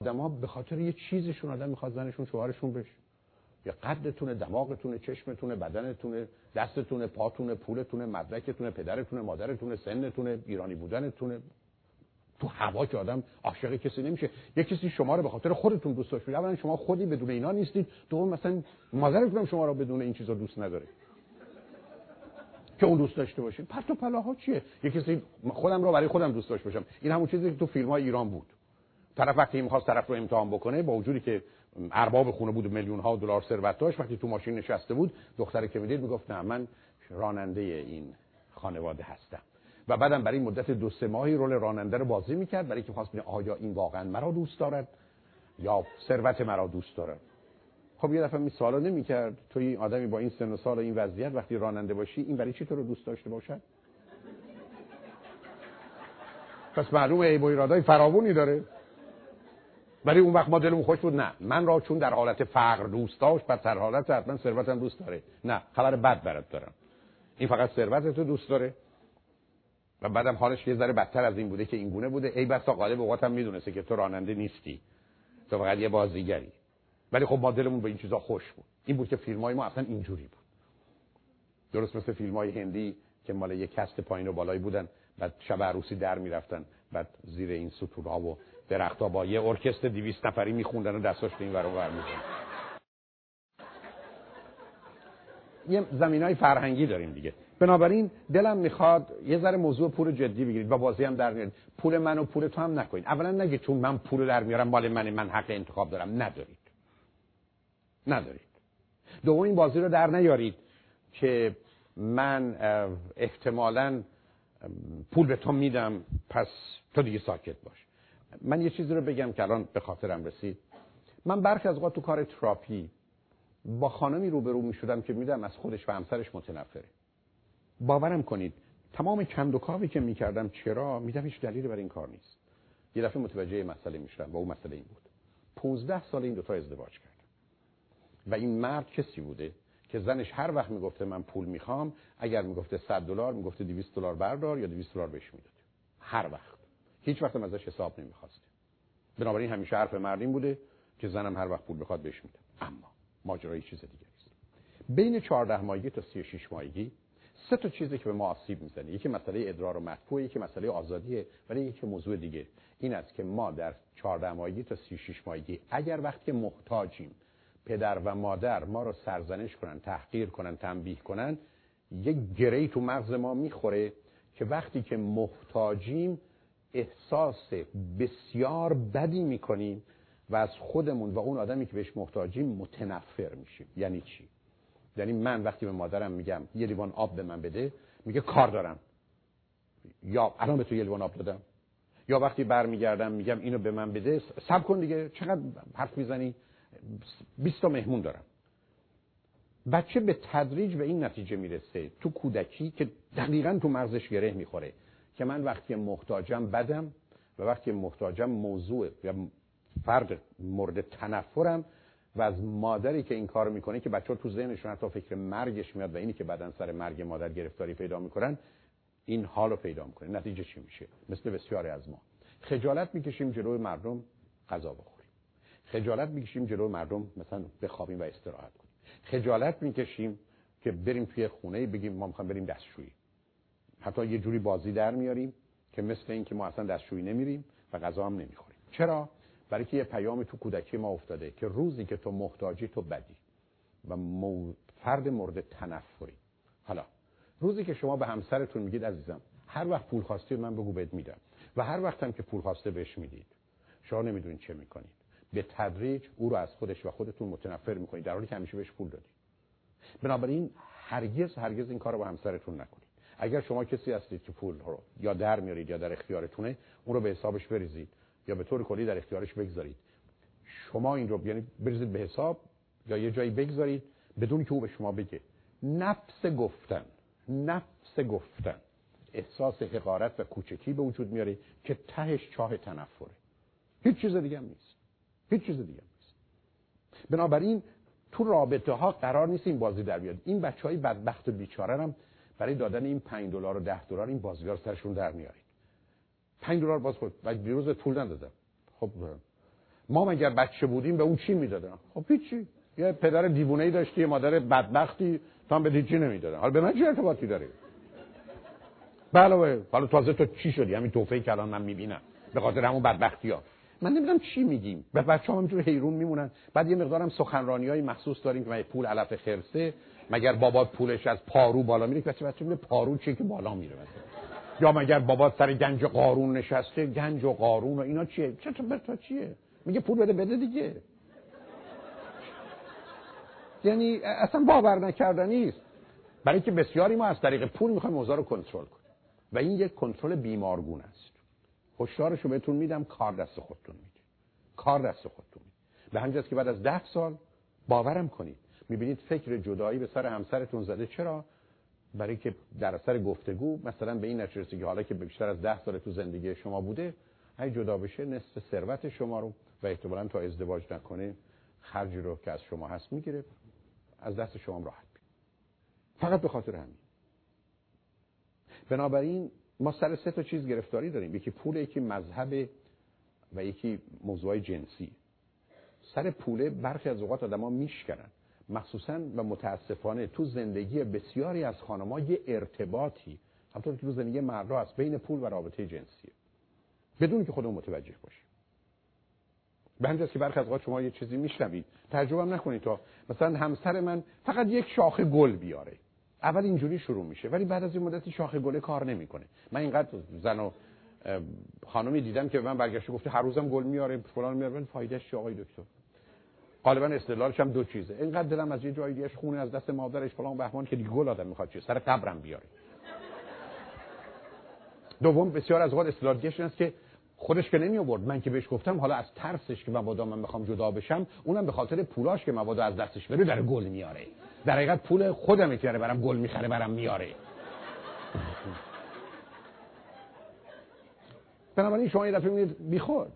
آدم‌ها به خاطر یه چیزشون آدم می‌خواد زنشون شوهرشون بشه. یا قدتونه، دماغتونه، چشمتونه، بدنتونه، دستتونه، پاتونه، پولتونه، مدرکتونه، پدرتونه، مادرتونه، سنتونه، ایرانی بودنتونه. تو هوا که آدم عاشق کسی نمیشه. یه کسی شما رو به خاطر خودتون دوست داشت. اولا شما خودی بدون اینا نیستید. دوم مثلا مادرتون هم شما رو بدون این چیزا دوست نداره که اون دوست داشته باشه. پرت و پلاها چیه؟ یه کسی خودم رو برای خودم دوست داشت باشم. این همون چیزی که تو فیلم‌های ایران بود. طرف وقتی می‌خواست طرف رو امتحان بکنه، با وجودی که ارباب خونه بود و میلیون‌ها دلار ثروت داشت، وقتی تو ماشین نشسته بود، دختره که می‌دید میگفت نه من راننده این خانواده هستم. و بعدم برای مدت 2-3 ماهی رول راننده رو بازی می‌کرد، برای اینکه خواست ببینه آیا این واقعاً مرا دوست دارد یا ثروت مرا دوست دارد. خب یه دفعه می سوالا نمی‌کرد، تو این آدمی با این سن و سال و این وضعیت وقتی راننده باشی، این برای چی تو رو دوست داشته باشد؟ پس معلومه عیب و ایرادای فراوانی داره. ولی اون وقت ما دلمون خوش بود نه من را چون در حالت فقر دوست داشت بر تر حالت حتما ثروتم دوست داره. نه خبر بد برات دارم، این فقط ثروتت رو دوست داره. و بعدم حالش یه ذره بدتر از این بوده که این گونه بوده، ای بسا غالب اوقاتم میدونسته که تو راننده نیستی، تو فقط یه بازیگری. ولی خب ما دلمون به این چیزا خوش بود. این بود که فیلمای ما اصلا اینجوری بود، درست مثل فیلمای هندی که مال یه کست پایین و بالایی بودن، بعد شب عروسی در میرفتن، بعد زیر این ستون‌ها و درخت‌ها با یه ارکستر 200 نفری میخوندن و دستاش به این ور اون ور می‌زدن. یه زمینای فرهنگی داریم دیگه. بنابراین دلم میخواد یه ذره موضوع پول جدی بگیرید و بازی هم در نیارید. پول من و پول تو هم نکنید. اولا نگید چون من پول در میارم مال منه، من حق انتخاب دارم. ندارید. دوم این بازی رو در نیارید که من احتمالاً پول به تو میدم پس تو دیگه ساکت باش. من یه چیزی رو بگم که الان به خاطرم رسید. من برخی از اوقات تو کار تراپی با خانمی روبرو میشدم که میدم از خودش و همسرش متنفره. باورم کنید تمام کند و کاوی که میکردم چرا میدم هیچ دلیلی برای این کار نیست. یه دفعه متوجه مسئله میشدم و اون مسئله این بود. 15 سال این دوتا ازدواج کردن و این مرد کسی بوده که زنش هر وقت میگفته من پول میخوام، اگر میگفته $100 میگفته $200 بردار یا $200 بهش میداد. هر وقت هیچ وقت ازش حساب نمی‌خواست. بنابراین همیشه حرف مردین بوده که زنم هر وقت پول بخواد بهش میده. اما ماجرای چیز دیگه است. بین 14 ماهگی تا 36 ماهگی 3 تا چیزی که به ما آسیب میزنه. یکی مسئله ادرار و مدفوع، یکی مسئله آزادیه، ولی یکی موضوع دیگه. این است که ما در 14 ماهگی تا 36 ماهگی اگر وقتی محتاجیم پدر و مادر ما رو سرزنش کنن، تحقیر کنن، تنبیه کنن، یک گره‌ای تو مغز ما میخوره که وقتی که محتاجیم احساس بسیار بدی میکنیم و از خودمون و اون آدمی که بهش محتاجیم متنفر میشیم. یعنی چی؟ یعنی من وقتی به مادرم میگم یه لیوان آب به من بده، میگه کار دارم، یا الان به تو یه لیوان آب دادم. یا وقتی برمیگردم میگم اینو به من بده، صبر کن دیگه چقدر حرف میزنی، 20 تا مهمون دارم. بچه به تدریج به این نتیجه میرسه تو کودکی که دقیقاً تو مغزش گره میخوره که من وقتی محتاجم بدم و وقتی محتاجم موضوع یا فرد مورد تنفرم. و از مادری که این کارو میکنه که بچه‌ها تو ذهنشون حتی فکر مرگش میاد و اینی که بعدن سر مرگ مادر گرفتاری پیدا میکنن این حالو پیدا میکنه. نتیجه چی میشه؟ مثل بسیاری از ما خجالت میکشیم جلوی مردم غذا بخوریم، خجالت میکشیم جلوی مردم مثلا بخوابیم و استراحت کنیم، خجالت میکشیم که بریم توی خونه بگیم ما میخوایم بریم دستشویی. حتی یه جوری بازی در میاریم که مثل این که ما اصلا دستشویی نمیریم و غذا هم نمیخوریم. چرا؟ برای که یه پیامی تو کودکی ما افتاده که روزی که تو محتاجی تو بدی و فرد مورد تنفری. حالا روزی که شما به همسرتون میگید عزیزم هر وقت پول خواستی من بگو بهت میدم و هر وقت هم که پول خواسته بهش میدید، شما نمیدونید چه میکنید. به تدریج او رو از خودش و خودتون متنفر میکنید در حالی که همیشه بهش پول دادید. بنابراین هرگز این کارو با همسرتون نکنید. اگر شما کسی هستید که پول رو یا در میارید یا در اختیارتونه، اون رو به حسابش بریزید یا به طور کلی در اختیارش بگذارید. شما این رو یعنی بریزید به حساب یا یه جایی بگذارید بدون که او به شما بگه. نفس گفتن احساس حقارت و کوچکی به وجود میاره که تهش چاه تنفره. هیچ چیز دیگه هم نیست. بنابراین تو رابطه ها قرار نیست این بازی در بیاد. این بچهای بدبخت و بیچاره هم برای دادن این $5 و $10 این بازیگر سرشون در میارید. $5 باز خود و دیروز پول ندادم. خب ما مگر بچه بودیم به اون چی میدادن؟ خب هیچی. یه پدر دیوونه‌ای داشتی، یه مادر بدبختی، تا هم به دیجی نمیدادن. حالا به من چه ارتباطی داره؟ علاوه حالا تازه تو چی شدی؟ همین توفیقی که الان من میبینم به خاطر همون بدبختی‌ها. من نمیدونم چی میگیم. به بچه‌ها همینجوری حیرون میمونن. بعد یه مقدارم سخنرانی‌های مخصوص داریم که مگه پول علف خرسه، مگر بابا پولش از پارو بالا میره؟ بچه میگه پارو چیه که بالا میره مثلا؟ یا مگر بابا سر گنج قارون نشسته، گنج و قارون و اینا چیه؟ چطور برتا چیه؟ میگه پول بده دیگه. یعنی اصلا باور نکردنی است. برای اینکه بسیاری ما از طریق پول می‌خوایم اوضاع رو کنترل کنیم. و این یک کنترل بیمارگونه است. هشدارش رو بهتون میدم، کار دست خودتون میده. به همین جاست که بعد از 10 سال باورم کنید میبینید فکر جدایی به سر همسرتون زده. چرا؟ برای که در اثر گفتگو مثلا به این نتیجه رسیدی که حالا که بیشتر از 10 سال تو زندگی شما بوده، اگه جدا بشه نصف ثروت شما رو و احتمالاً تا ازدواج نکنه خرجی رو که از شما هست میگیره، از دست شما راحت میشه. فقط به خاطر همین. بنابراین ما سر 3 تا چیز گرفتاری داریم، یکی پوله، یکی مذهب و یکی موضوع جنسی. سر پوله برخی از اوقات آدما میشکنن، مخصوصا و متاسفانه تو زندگی بسیاری از خانم‌ها یه ارتباطی همونطور که تو زندگی مردا هست بین پول و رابطه جنسی، بدون که خودمون متوجه باشیم. به همین جاست که برخی از اوقات شما یه چیزی میشنوید، تعجب هم نکنید تا مثلا همسر من فقط یک شاخه گل بیاره. اول اینجوری شروع میشه، ولی بعد از این مدتی شاخه گله کار نمیکنه. من اینقدر زن و خانمی دیدم که به من برگشته گفته هر روزم گل میاره، فلان میاره، فایدهش چی آقای دکتر؟ غالبا استدلالش هم 2 چیزه. اینقدر دلم از یه جای دیگه خونه، از دست مادرش، فلان بهمان، که دیگه گل آدم میخواد چی سر قبرم بیاره. دوم بسیار از اوقات استدلال دیگه است که خودش که نمی آورد، من که بهش گفتم، حالا از ترسش که مبادا من بخوام جدا بشم، اونم به خاطر پولاش که مبادا از دستش بره در گل میاره. در حقیقت پول خودمه که برام گل میخره، برام میاره. بنابراین شما یه دفعه میبینید بیخود.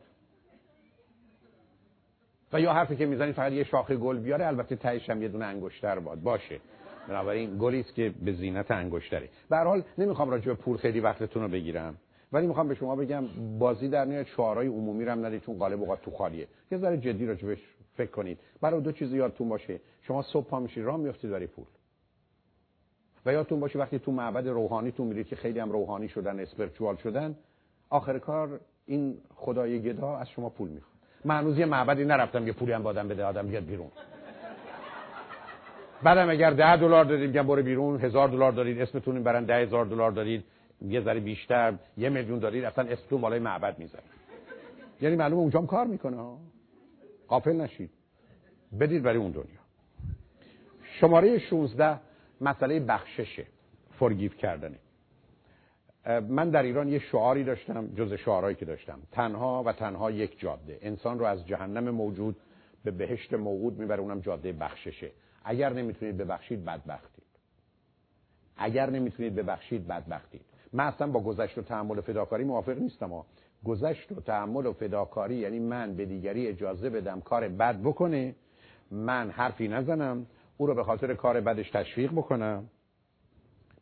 و یا حرفی که میزنید فقط یه شاخه گل بیاره، البته تهش هم یه دونه انگشتر باد باشه. بنابراین گلی است که به زینت انگشتره. به هر حال نمیخوام راجع به پول خیلی وقتتون رو بگیرم، ولی میخوام به شما بگم بازی در نهایت شعارهای عمومی رو هم ندید، چون غالب اوقات تو خالیه. یه ذره جدی راجبش فکر کنید. برای 2 چیز یادتون باشه، شما صبح پا میشید راه میافتید برای پول. و یادتون باشه وقتی تو معبد روحانیتون میرید که خیلی هم روحانی شدن، اسپرچوال شدن، آخر کار این خدای گدا از شما پول میخواد. من هنوز یه معبدی نرفتم که پولی هم بادم بده، آدم بیاد بیرون. بعدم اگر $10 دادید میگم برو بیرون، $1000 دارید اسمتون برن، $10000 دارید، یه ذره بیشتر، $1,000,000 دارید، اصلا اسمتون بالای معبد میذارن. یعنی معلومه اونجا هم کار میکنه ها. غافل نشید. بدید برای اون دنیا. شماره 16 مسئله بخششه، فورگیو کردنه. من در ایران یه شعاری داشتم، جز شعارهایی که داشتم، تنها و تنها یک جاده انسان رو از جهنم موجود به بهشت موعود میبره، اونم جاده بخششه. اگر نمیتونید ببخشید بدبختید. من اصلا با گذشت و تحمل و فداکاری موافق نیستم ها. گذشت و تحمل و فداکاری یعنی من به دیگری اجازه بدم کار بد بکنه، من حرفی نزنم، او رو به خاطر کار بدش تشویق بکنم،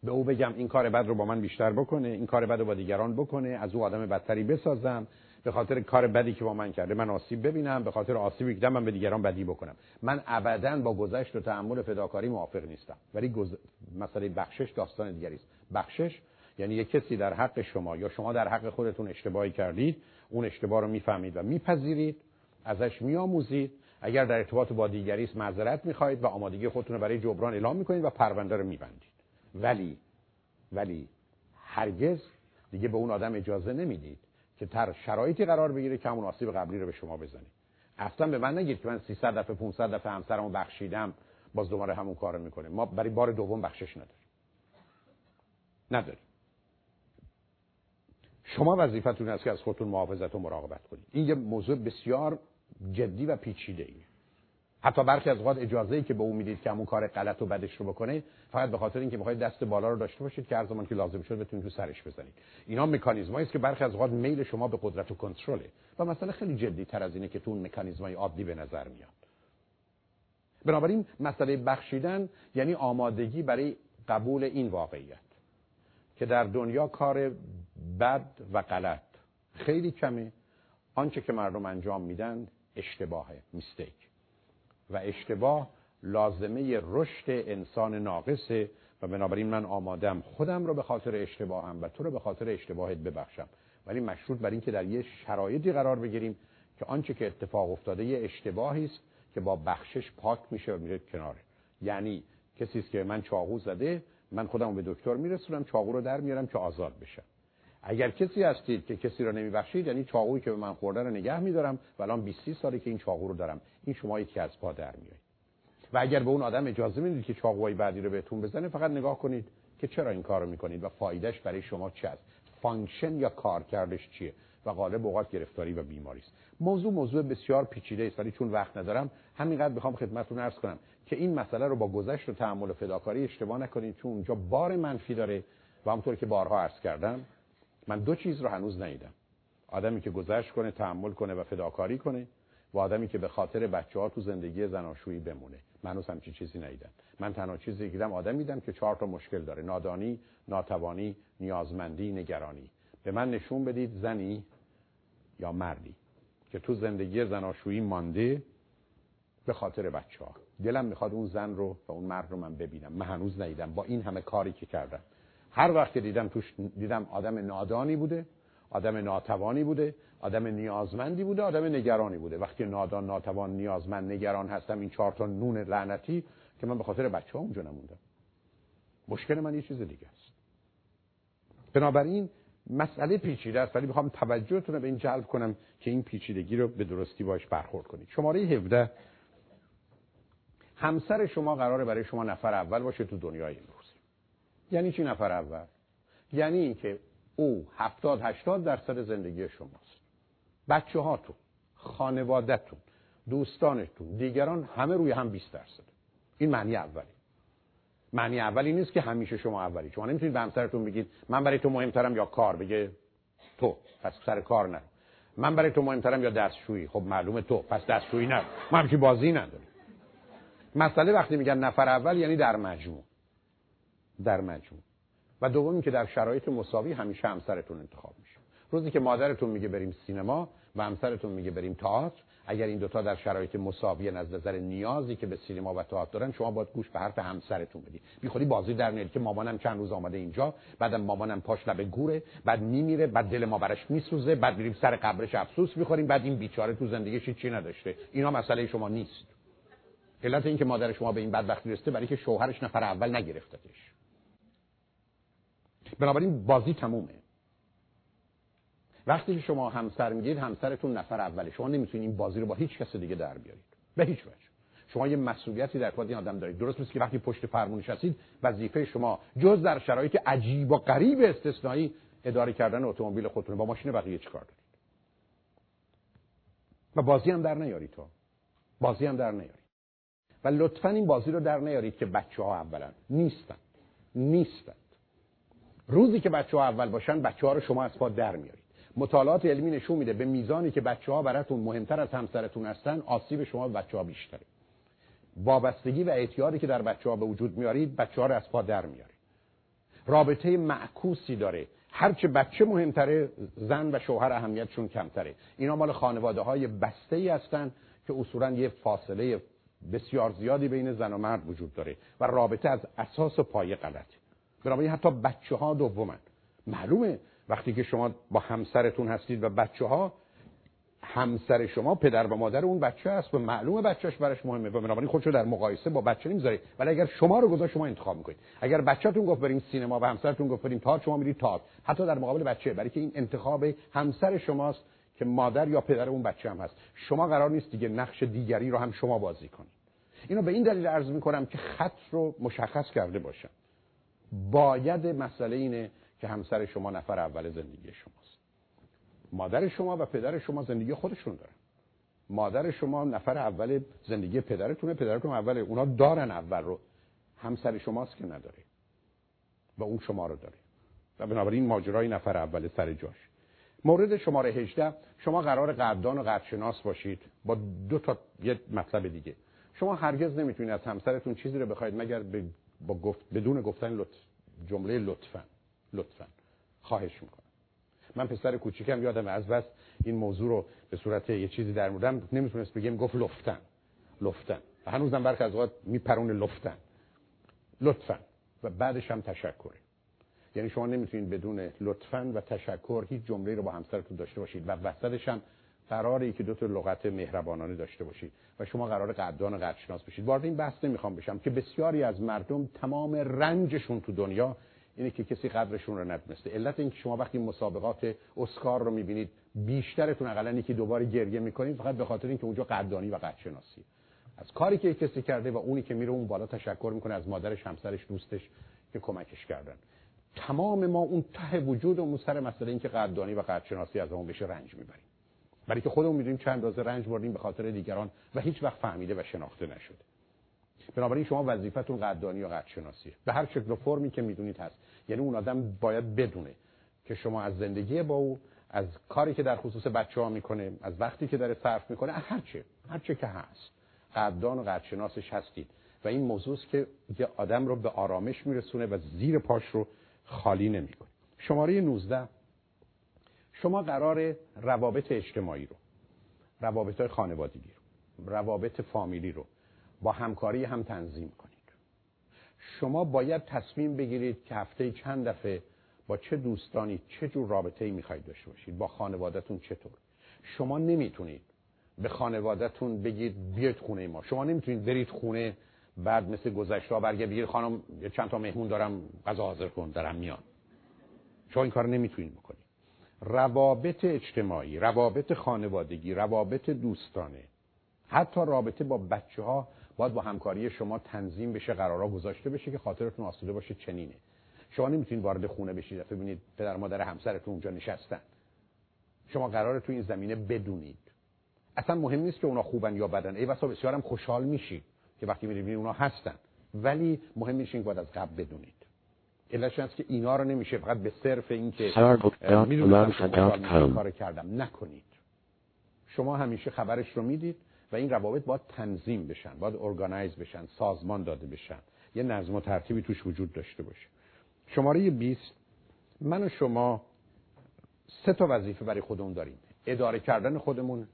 به او بگم این کار بد رو با من بیشتر بکنه، این کار بد رو با دیگران بکنه، از او آدم بدتری بسازم، به خاطر کار بدی که با من کرده من آسیب ببینم، به خاطر آسیبی که من به دیگران بدی بکنم. من ابداً با گذشت و تحمل و فداکاری موافق نیستم. ولی مسئله بخشش داستان دیگری است. بخشش یعنی یک کسی در حق شما یا شما در حق خودتون اشتباهی کردید، اون اشتباه رو میفهمید و میپذیرید، ازش میآموزید، اگر در ارتباط با دیگری است معذرت میخواهید و آمادگی خودتون رو برای جبران اعلام میکنید و پرونده رو میبندید. ولی هرگز دیگه به اون آدم اجازه نمیدید که در شرایطی قرار بگیره که همون آسیب قبلی رو به شما بزنه. اصلا به من نگید که من 300 دفعه 500 دفعه همسرمو بخشیدم باز دوباره همون کارو میکنه. ما برای بار دوم بخشش نداریم. شما وظیفتون است که از خودتون محافظت و مراقبت کنید. این یه موضوع بسیار جدی و پیچیده‌ایه. حتی برخی از اوقات اجازه‌ای که به اون میدید که همون کار غلط و بدش رو بکنه، فقط به خاطر اینکه می‌خواید دست بالا رو داشته باشید که هر زمان که لازم شد بتونید رو سرش بزنید. اینا مکانیزمایی است که برخی از اوقات میل شما به قدرت و کنترله. و مسئله خیلی جدی‌تر از اینه که تو اون مکانیزمای عادی به نظر میاد. بنابراین مسئله بخشیدن یعنی آمادگی برای قبول این واقعیت که در دنیا کار بد و غلط خیلی کمه، آنچه که مردم انجام میدن اشتباهه، میستیک. و اشتباه لازمه رشد انسان ناقصه و بنابراین من آمادم خودم رو به خاطر اشتباهم و تو رو به خاطر اشتباهت ببخشم، ولی مشروط بر این که در یه شرایطی قرار بگیریم که آنچه که اتفاق افتاده یه اشتباهی است که با بخشش پاک میشه و میره کنار. یعنی کسی است که من چاقو زده، من خودم به دکتر میرسونم، چاقو رو در میارم که آزاد بشم. اگر کسی هستید که کسی رو نمیبخشید، یعنی چاقویی که به من خورده رو نگه میدارم و الان 20 ساله که این چاقو رو دارم، این شما یکی از پا در میایید. و اگر به اون آدم اجازه میدید که چاقوهای بعدی رو بهتون بزنه، فقط نگاه کنید که چرا این کارو میکنید و فایدهش برای شما چی است، فانکشن یا کارکردش چیه، و غالب اوقات گرفتاری و بیماری است. موضوع بسیار پیچیده است، ولی چون وقت ندارم همینقدر میخوام خدمتتون عرض کنم که این مسئله رو با گذشت و تحمل و فداکاری اشتباه نکنید، چون اونجا بار منفی داره. و همونطور که بارها عرض کردم، من دو چیز رو هنوز ندیدم: آدمی که گذشت کنه، تحمل کنه و فداکاری کنه، و آدمی که به خاطر بچه‌ها تو زندگی زناشویی بمونه. من هنوز همچین چیزی ندیدم. من تنها چیزی که دیدم، آدمی دیدم که 4 تا مشکل داره: نادانی، ناتوانی، نیازمندی، نگرانی. به من نشون بدید زنی یا مردی که تو زندگی زناشویی مانده به خاطر بچه‌ها. دلم میخواد اون زن رو و اون مرد رو من ببینم. من هنوز ندیدم با این همه کاری که کردم. هر وقت که دیدم توش، دیدم آدم نادانی بوده، آدم ناتوانی بوده، آدم نیازمندی بوده، آدم نگرانی بوده. وقتی نادان، ناتوان، نیازمند، نگران هستم، این 4 تا نون لعنتی که من به خاطر بچه‌ها اونجا نموندم. مشکل من یه چیز دیگه است. بنابراین مسئله پیچیده است، ولی میخوام توجهتون رو به این جلب کنم که این پیچیدگی رو به درستی باهاش برخورد کنید. شماره 17: همسر شما قراره برای شما نفر اول باشه تو دنیای امروز. یعنی چی نفر اول؟ یعنی اینکه او 70-80% زندگی شماست. بچه هاتون، خانوادتون، دوستانتون، دیگران، همه روی هم 20%. این معنی اولی. معنی اولی نیست که همیشه شما اولی. شما نمیتونید به همسرتون بگید من برای تو مهمترم یا کار، بگه تو، پس سر کار نرو. من برای تو مهمترم یا دستشویی، خب معلومه تو، پس دستشویی نرو. ما همچین بازی نداریم. مسئله وقتی میگن نفر اول یعنی در مجموع. و دومی که در شرایط مساوی همیشه همسرتون انتخاب میشه. روزی که مادرتون میگه بریم سینما و همسرتون میگه بریم تئاتر، اگر این دوتا در شرایط مساوی از نظر نیازی که به سینما و تئاتر دارن، شما باید گوش به حرف همسرتون بدید. بیخودی بازی در نیاری که مامانم چند روز آمده اینجا، بعدم مامانم پاش لب گوره، بعد میمیره، بعد دل ما براش میسوزه، بعد میریم سر قبرش افسوس میخوریم، بعد این بیچاره تو زندگیش چی نداشته. اینا مسئله شما نیست. علت این که مادر شما به این بدبختی رسیده برای که شوهرش نفر اول نگرفتتش. بنابراین بازی تمومه. وقتی که شما همسر میگید، همسرتون نفر اوله. شما نمیتونید این بازی رو با هیچ کس دیگه در بیارید، به هیچ وجه. شما یه مسئولیتی در پای این آدم دارید. درست نیست که وقتی پشت فرمونش هستید، وظیفه شما جز در شرایط عجیب و غریب استثنایی اداره کردن اتومبیل خودتونه. با ماشین بقیه چیکار دارید؟ و بازی هم در نیارید. و لطفاً این بازی رو در نیارید که بچه‌ها اولن. نیستن. روزی که بچه‌ها اول باشن، بچه‌ها رو شما از پا در میارید. مطالعات علمی نشون میده به میزانی که بچه‌ها براتون مهمتر از همسرتون هستن، آسیب شما به بچه‌ها بیشتره. وابستگی و اعتیادی که در بچه‌ها به وجود میارید، بچه‌ها رو از پا در میاره. رابطه معکوسی داره. هرچه بچه مهمتره، زن و شوهر اهمیتشون کمتره. اینا مال خانواده‌های بسته‌ای هستن که اصولاً یه فاصله بسیار زیادی بین زن و مرد وجود داره و رابطه از اساس و پایه غلطه. بنابراین حتی بچه‌ها دومن. معلومه وقتی که شما با همسرتون هستید و بچه‌ها، همسر شما پدر و مادر اون بچه است و معلومه بچه‌ش براش مهمه و بنابراین خودشو در مقایسه با بچه نمیذاره. ولی اگر شما رو گذاشت، شما انتخاب میکنید. اگر بچه‌تون گفت بریم سینما و همسرتون گفت بریم تئاتر، شما میرید تئاتر، حتی در مقابل بچه، برای که این انتخاب همسر شماست که مادر یا پدر اون بچه هم هست. شما قرار نیست دیگه نقش دیگری رو هم شما بازی کنید. اینو به این دلیل عرض می‌کنم که خط رو مشخص کرده باشم. باید مسئله اینه که همسر شما نفر اول زندگی شماست. مادر شما و پدر شما زندگی خودشون دارن. مادر شما نفر اول زندگی پدرتونه، پدرتون اوله. اونا دارن اول رو. همسر شماست که نداره و اون شما رو داره. و بنابراین ماجرای نفر اول سر جاش. مورد شماره 18: شما قرار قدردان و قدرشناس باشید. با دو تا یه مطلب دیگه، شما هرگز نمیتونید از همسرتون چیزی رو بخواید مگر با بدون گفتن جمله لطفاً. خواهش میکنم. من پسر کوچیکم یادم از بس این موضوع رو به صورت یه چیزی در موردم نمیتونست بگم، گفت لفتن. و هنوزم برخی از اوقات میپرونه لفتن، لطفاً و بعدش هم تشکر. یعنی شما نمیتونید بدون لطفاً و تشکر هیچ جمله‌ای رو با همسرتون داشته باشید و وسطش هم قراره که دو تا لغت مهربانانه داشته باشید و شما قراره قدردان قدرشناس بشید. وارد این بحث نمیخوام بشم که بسیاری از مردم تمام رنجشون تو دنیا اینه که کسی قدرشون رو ندونسته. علت این که شما وقتی مسابقات اسکار رو میبینید بیشترتون حداقل یکی دوباره گریه میکنید، فقط به خاطر اینکه اونجا قدردانی و قدرشناسی از کاری که کسی کرده و اونی که میره اون بالا تشکر میکنه از مادرش، همسرش، دوستش که کمکش کردن. تمام ما اون ته وجودمون سر مسئله این که قدردانی و قدرشناسی از اون بشه رنج میبریم، برای که خودمون میدونیم چند اندازه رنج بردیم به خاطر دیگران و هیچ وقت فهمیده و شناخته نشده. بنابراین شما وظیفتون قدردانی و قدرشناسیه به هر شکل و فرمی که میدونید هست. یعنی اون آدم باید بدونه که شما از زندگی با او، از کاری که در خصوص بچه‌ها میکنه، از وقتی که داره صرف میکنه، هر چه که هست قدردان و قدرشناسش هستید و این موضوعه که یه آدم رو به آرامش میرسونه و زیر پاش رو خالی نمی‌کنه. شماره 19، شما قرار روابط اجتماعی رو، روابط‌های خانوادگی رو، روابط فامیلی رو با همکاری هم تنظیم کنید. شما باید تصمیم بگیرید که هفته چند دفعه با چه دوستانی چه جور رابطه‌ای می‌خواید داشته باشید، با خانواده‌تون چطور. شما نمیتونید به خانواده‌تون بگید بیاید خونه ما. شما نمیتونید برید خونه بعد مثل گذشته برگه بگیر خانم چند تا مهمون دارم غذا حاضر کن دارم میان. شما این کار نمیتونید بکنید. روابط اجتماعی، روابط خانوادگی، روابط دوستانه، حتی رابطه با بچه‌ها باید با همکاری شما تنظیم بشه، قرارا گذاشته بشه که خاطرتون آسوده باشه چنینه. شما نمیتونید وارد خونه بشید ببینید پدر مادر همسرتون اونجا نشستن. شما قراره تو این زمینه بدونید. اصلا مهم نیست که اونا خوبن یا بدن، ای بسا بسیارم خوشحال میشید که وقتی می‌بینید اونا هستن، ولی مهم میشه که از قبل بدونید. علتش اینه که اینا رو نمیشه فقط به صرف این که می‌دونم کار کردم نکنید. شما همیشه خبرش رو میدید و این روابط باید تنظیم بشن، باید ارگانایز بشن، سازمان داده بشن، یه نظم و ترتیبی توش وجود داشته باشه. شماره 20، من و شما سه تا وظیفه برای خودمون داریم: اداره کردن خودمون،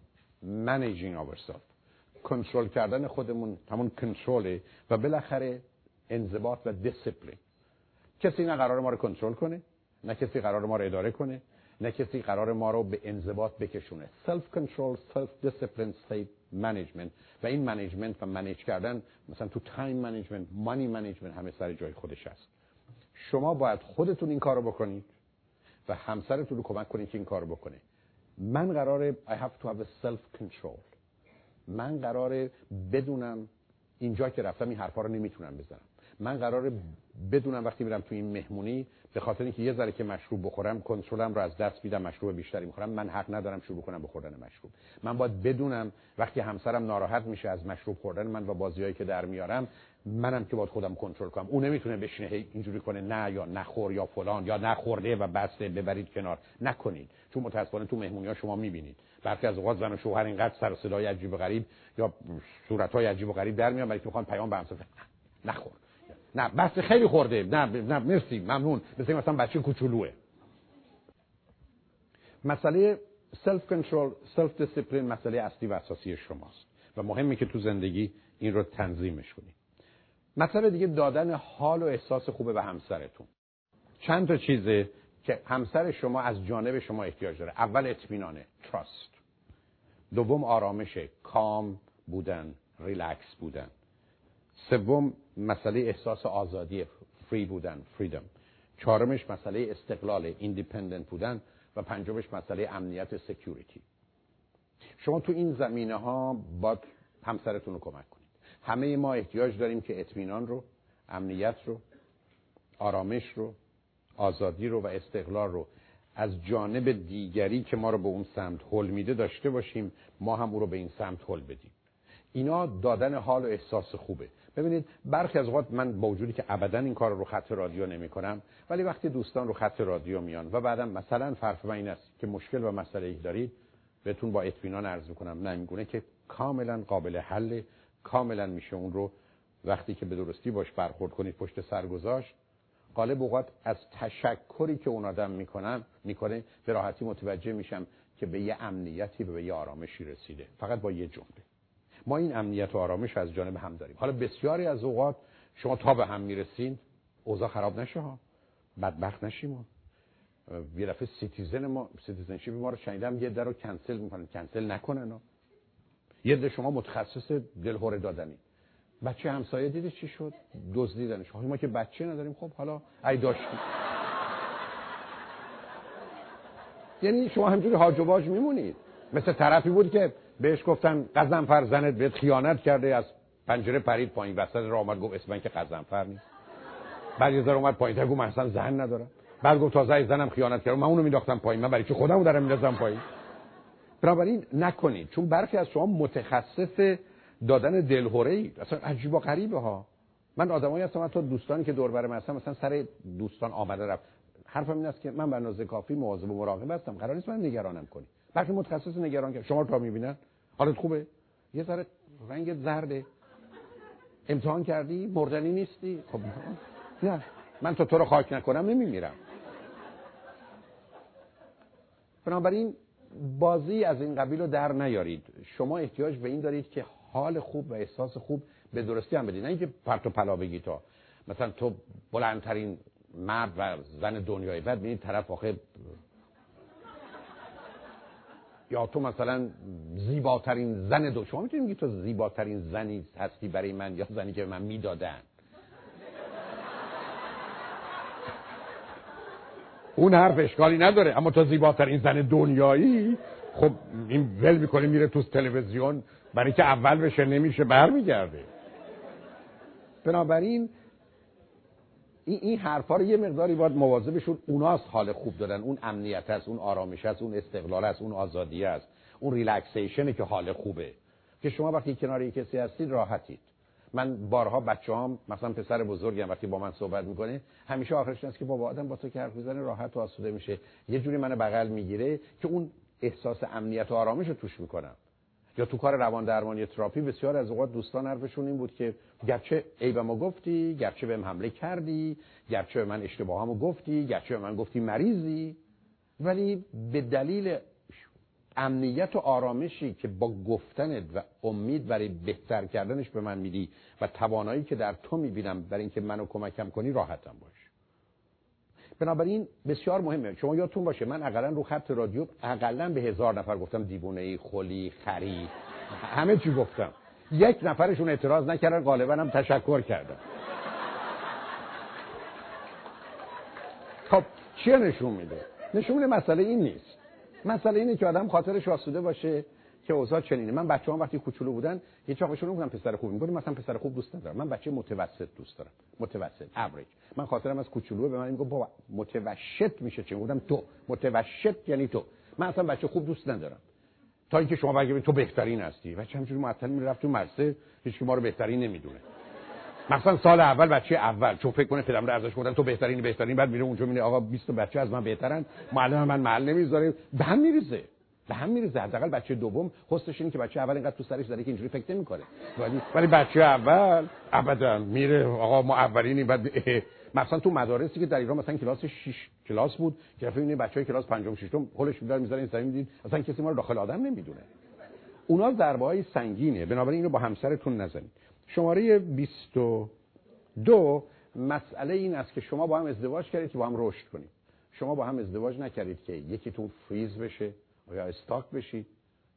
managing ourselves، کنترل کردن خودمون، همون کنترل، و بالاخره انضباط و دیسپلین. کسی نه قرار ما رو کنترل کنه، نه کسی قرار ما رو اداره کنه، نه کسی قرار ما رو به انضباط بکشونه. سلف کنترل، سلف دیسپلین، سلف منیجمنت. و این منیجمنت و منیج کردن مثلا تو تایم منیجمنت، مانی منیجمنت، همه سر جای خودش هست. شما باید خودتون این کارو بکنید و همسرتون رو کمک کنید که این کارو بکنه. من قراره I have to have a self control. من قراره بدونم اینجا که رفتم این حرفا رو نمیتونم بزنم. من قراره بدونم وقتی میرم تو این مهمونی به خاطر اینکه یه ذره که مشروب بخورم کنترلم رو از دست میدم، مشروب بیشتری میخورم، من حق ندارم شروع کنم به خوردن مشروب. من باید بدونم وقتی همسرم ناراحت میشه از مشروب خوردن من و بازیایی که در میارم، منم که باید خودم کنترل کنم. اون نمیتونه بشینه اینجوری کنه نه یا نخور یا فلان یا نخورده و بس ببرید کنار. نکنید، چون متأسفانه تو مهمونی‌ها شما میبینید برخی از اوقات زن و شوهر اینقدر سر و صدای عجیب و غریب یا صورت‌های عجیب و غریب در میان برای اینکه میخوان پیام به همسر نخور، نه بس خیلی خورده، نه مرسی ممنون، مثلا بچه کوچولوئه. مسئله سلف کنترل، سلف دیسپلین مسئله اصلی و اساسی شماست و مهمه که تو زندگی این رو تنظیمش کنید. مسئله دیگه دادن حال و احساس خوبه به همسرتون. چند تا چیزه که همسر شما از جانب شما احتیاج داره. اول اطمینانه، تراست. دوم آرامشه، کام بودن، ریلکس بودن. سوم مسئله احساس آزادی، فری بودن، فریدم. چهارمش مسئله استقلال، ایندیپندنت بودن. و پنجمش مسئله امنیت، سکیوریتی. شما تو این زمینه ها باید همسرتون رو کمک کنید. همه ما احتیاج داریم که اطمینان رو، امنیت رو، آرامش رو، آزادی رو و استقلال رو از جانب دیگری که ما رو به اون سمت هل میده داشته باشیم، ما هم او رو به این سمت هل بدیم. اینا دادن حال و احساس خوبه. ببینید برخی از اوقات من با وجودی که ابدا این کار رو خط رادیو نمی‌کنم، ولی وقتی دوستان رو خط رادیو میان و بعدم مثلا فرض من این است که مشکل و مسئله‌ای دارید، بهتون با اطمینان عرض می‌کنم نه اینگونه که کاملا قابل حل، کاملا میشه اون رو وقتی که به درستی باش برخورد کنید پشت سر گذاشت غالب اوقات از تشکری که اون آدم میکنه به راحتی متوجه میشم که به یه امنیتی به یه آرامشی رسیده، فقط با یه جمله. ما این امنیت و آرامش از جانب هم داریم. حالا بسیاری از اوقات شما تا به هم میرسین اوضاع خراب نشه ها، بدبخت نشیم. یه دفعه سیتیزنشیپ ما رو شنیدم یه درو کنسل میکنن، کنسل نکنن ها. یه ده شما متخصص دلهره دادنی، بچه همسایه دیده چی شد، دزدیدنش. حالا ما که بچه نداریم، خب حالا ای داشتیم. یعنی شما همینجوری هاج و واج میمونید. مثل طرفی بود که بهش گفتن قزنفر زنت بهت خیانت کرده، از پنجره پرید پایین، وسط راه اومد گفت اسم من که قزنفر نیست. بعد یه ذره اومد پایین گفت من اصلا زن ندارم. بعد گفت تازه زنم خیانت کرده، من اونو مینداختم پایین، من برای چی خودمو درم میندازم پایین. بنابراین نکنید، چون برخی از شما متخصص دادن دلهره‌ای، اصلا عجیب و غریبه ها. من آدمایی هستم حتی دوستانی که دور برم هستم، مثلا سر دوستان آمده رفت، حرفم این است که من به اندازه کافی مواظب و مراقب هستم، قرار نیست من نگرانم کنی. بلکه متخصص نگران که شما تا میبینن حالت خوبه، یه ذره رنگ زرده، امتحان کردی، مردنی نیستی، خب نه من تو رو خاک نکنم نمیمیرم. بنابراین بازی از این قبیل رو در نیارید. شما احتیاج به این دارید که حال خوب و احساس خوب به درستی هم بدید، نه اینکه پرت و پلا بگی تا مثلا تو بلندترین مرد و زن دنیای بعد ببینید طرف آخه یا تو مثلا زیباترین زن دو. شما میتونید بگید تو زیباترین زنی هستی برای من، یا زنی که به من میدادن. اون حرف اشکالی نداره، اما تو زیباترین زن دنیایی، خب این ول میکنه میره تو تلویزیون، برای که اول بشه نمیشه برمیگرده. بنابراین این حرفا رو یه مقداری باید مواظبشون، اوناست حال خوب دادن، اون امنیت است، اون آرامش است، اون استقلال است، اون آزادی است، اون ریلکسیشنه که حال خوبه، که شما وقتی کنار یک کسی هستید راحتید. من بارها بچه‌هام، مثلا پسر بزرگم وقتی با من صحبت میکنه همیشه آخرش اینه که بابا آدم با تو که حرف میزنه راحت و آسوده میشه، یه جوری منو بغل میگیره که اون احساس امنیت و آرامش رو توش میکنم. یا تو کار روان درمانی تراپی بسیار از اوقات دوستان حرفشون این بود که گرچه عیبمو گفتی، گرچه بهم حمله کردی، گرچه به من اشتباهامو گفتی، گرچه به من گفتی مریضی، ولی به دلیل امنیت و آرامشی که با گفتنت و امید برای بهتر کردنش به من میدی و توانایی که در تو میبینم برای اینکه منو کمکم کنی راحتم باش. بنابراین بسیار مهمه. شما یادتون باشه من حداقل رو خط رادیو حداقل به 1000 نفر گفتم دیوونه‌ای، خلی، خری، همه چی گفتم. 1 نفرشون اعتراض نکردن، غالبا هم تشکر کردن. خب چی نشون میده؟ نشون مسئله این نیست. مسئله اینه که آدم خاطرش آسوده باشه که اوضاع چنینه. من بچه‌هام وقتی کوچولو بودن یه چاقشون رو گفتم پسر خوب می‌بودن، مثلا پسر خوب دوست ندارم، من بچه متوسط دوست دارم، متوسط، اوریج. من خاطرم از کوچولو به من میگفت بابا متوسط میشه چی؟ گفتم تو متوسط یعنی تو، من اصلا بچه خوب دوست ندارم. تا اینکه شما بگید تو بهترین هستی، بچه همینجوری معطل میرفت تو مدرسه، هیچ کی ما رو بهترین نمیدونه. مثلا سال اول بچه اول چون فکر کنه پدرم ارزش گذاشتن تو بهترین، بعد میره اونجا میبینه آقا 20 بچه از من بهترن، معلم من معلم نمیذاره، به هم میریزه. حداقل بچه دوم حسش اینه که بچه اول اینقدر تو سرش زده که اینجوری فکر نمی‌کنه، ولی بچه اول ابدا میره آقا ما اولینی. بعد مثلا تو مدارسی که در ایران مثلا کلاس 6 کلاس بود، که ببینید بچهای کلاس 5م 6م هولش میدار میذارن این زمین، میدید اصلا کسی ما رو داخل آدم نمیدونه. اونا ضربه‌های سنگینه، بنابراین اینو با همسرتون نزنید. شماره 22 مسئله این است که شما با هم ازدواج کردید که با هم رشد کنید. شما با هم ازدواج نکردید که یکیتون فریز بشه یا استاک بشی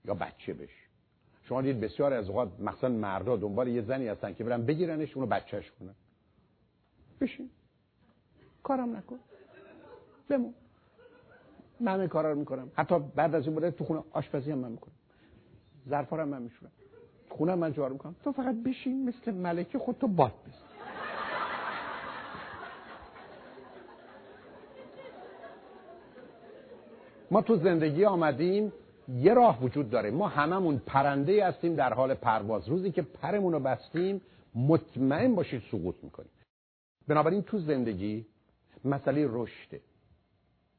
یا بچه بشی. شما دید بسیار از اوقات مثلا مردا دنبال یه زنی هستن که برن بگیرنش اونو بچهش کنن. بشین کارم نکن، بمون، من همه کارا رو میکنم، حتی بعد از این بوده تو خونه آشپزی هم من میکنم، ظرفا رو هم من میشورم، خونه من جارو میکنم، تو فقط بشین مثل ملکه خودتو باد بزن. ما تو زندگی آمدیم، یه راه وجود داره، ما هممون پرنده‌ای هستیم در حال پرواز. روزی که پرمون رو بستیم مطمئن باشید سقوط میکنیم. بنابراین تو زندگی مسئله رشده،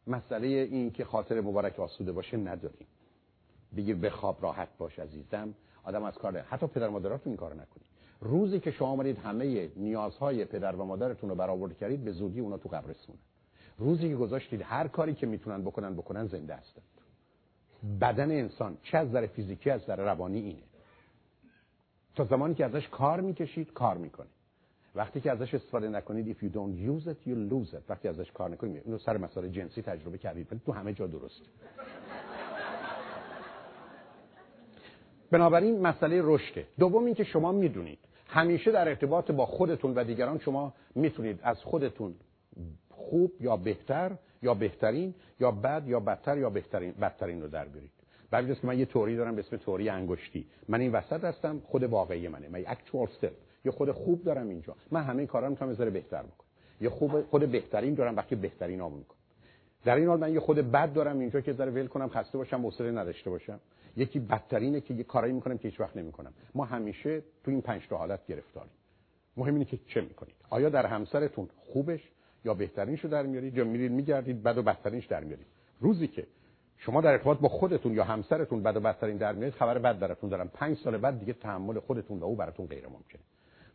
مسئله این که خاطر مبارک آسوده باشه نداریم. بگیر بخواب راحت باش عزیزم، آدم از کار ده. حتی پدر مادراتون این کارو نکنید. روزی که شما آمدید همه نیازهای پدر و مادرتون رو برآورده کردید، به زودی اونا تو قبرستونه. روزی که گذاشتید هر کاری که میتونن بکنن زنده هستند. بدن انسان چه از نظر فیزیکی از نظر روانی اینه. تا زمانی که ازش کار میکشید کار میکنه. وقتی که ازش استفاده نکنید if you don't use it you lose it. وقتی ازش کار نکنید، اینو سر مسائل جنسی تجربه کردید ولی تو همه جا درسته. بنابراین مسئله رشد. دوم اینکه شما میدونید همیشه در ارتباط با خودتون و دیگران شما میتونید از خودتون خوب یا بهتر یا بهترین یا بد یا بدتر یا بدترین رو در بیارید. ببینید که من یه توری دارم به اسم توری انگشتی. من این وسط هستم، خود واقعی منه. من actual self یا خود خوب دارم اینجا. من همه این کارا رو می‌تونم بذاره بهتر بکنم. یا خود بهترین دارم وقتی بهترینامو می‌کنم. در این حال من یه خود بد دارم اینجا که ذره ول کنم، خسته باشم، حوصله نداشته باشم. یکی بدترینه که یه کارایی می‌کنم که هیچ وقت نمی‌کنم. ما همیشه تو این 5 تا حالت گرفتاریم. مهم اینه که چه می‌کنید. آیا در همسرتون خوبش یا بهترینشو در میارید یا میرید میگردید بد و بدترینش در میارید. روزی که شما در ارتباط با خودتون یا همسرتون بد و بدترین در میارید، خبر بد براتون دارم. 5 سال بعد دیگه تحمل خودتون و او براتون غیر ممکنه.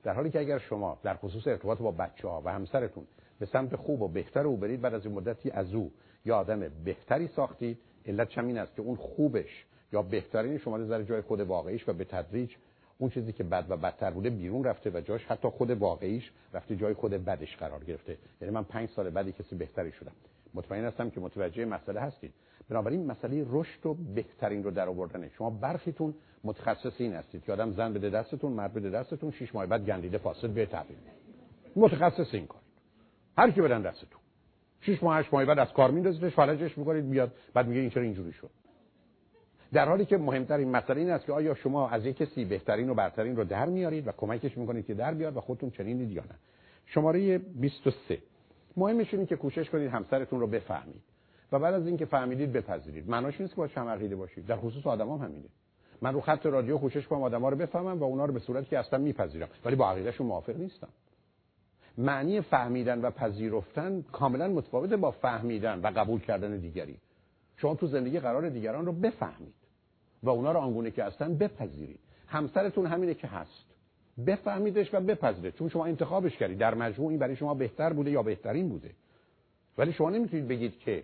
در حالی که اگر شما در خصوص ارتباط با بچه‌ها و همسرتون به سمت خوب و بهتر او برید، بعد از این مدتی از او یا آدم بهتری ساختید. علت همین است که اون خوبش یا بهترین شما در جای خود واقعیش و به تدریج اون چیزی که بد و بدتر بوده بیرون رفته و جاش حتی خود واقعیش رفته جای خود بدش قرار گرفته. یعنی من 5 سال بعدی کسی بهتری شدم. مطمئن هستم که متوجه مسئله هستید. بنابراین مسئله رشد و بهترین رو در آوردنه. شما برخیتون متخصص این هستید که آدم زن بده دستتون، مرد بده دستتون، 6 ماه بعد گندیده فاسد به تعبیر. متخصص این کارید. هر کی بدن دستتون 6 ماه 8 ماه بعد از کار میندازیدش، فلجش می‌کنید، میاد بعد میگه این چرا اینجوری شد. در حالی که مهمترین مسئله این است که آیا شما از یک کسی بهترین و برترین رو در میارید و کمکش میکنید که در بیاد و خودتون چنینید یا نه. شماره 23 مهمش اینه که کوشش کنید همسرتون رو بفهمید و بعد از اینکه فهمیدید بپذیرید. معناش نیست که با شما عقیده باشید. در خصوص آدمام همینه. من رو خط رادیو کوشش کنم آدما رو بفهمم و اونا رو به صورتی که اصلا میپذیرم ولی با عقیدهشون موافق نیستم. معنی فهمیدن و پذیرفتن کاملا متفاوته با فهمیدن و قبول کردن دیگری. شما تو زندگی قرار دیگران رو بفهمید و اونا رو آنگونه که هستن بپذیرید. همسرتون همینه که هست، بفهمیدش و بپذیرید، چون شما انتخابش کردید. در مجموع این برای شما بهتر بوده یا بهترین بوده. ولی شما نمیتونید بگید که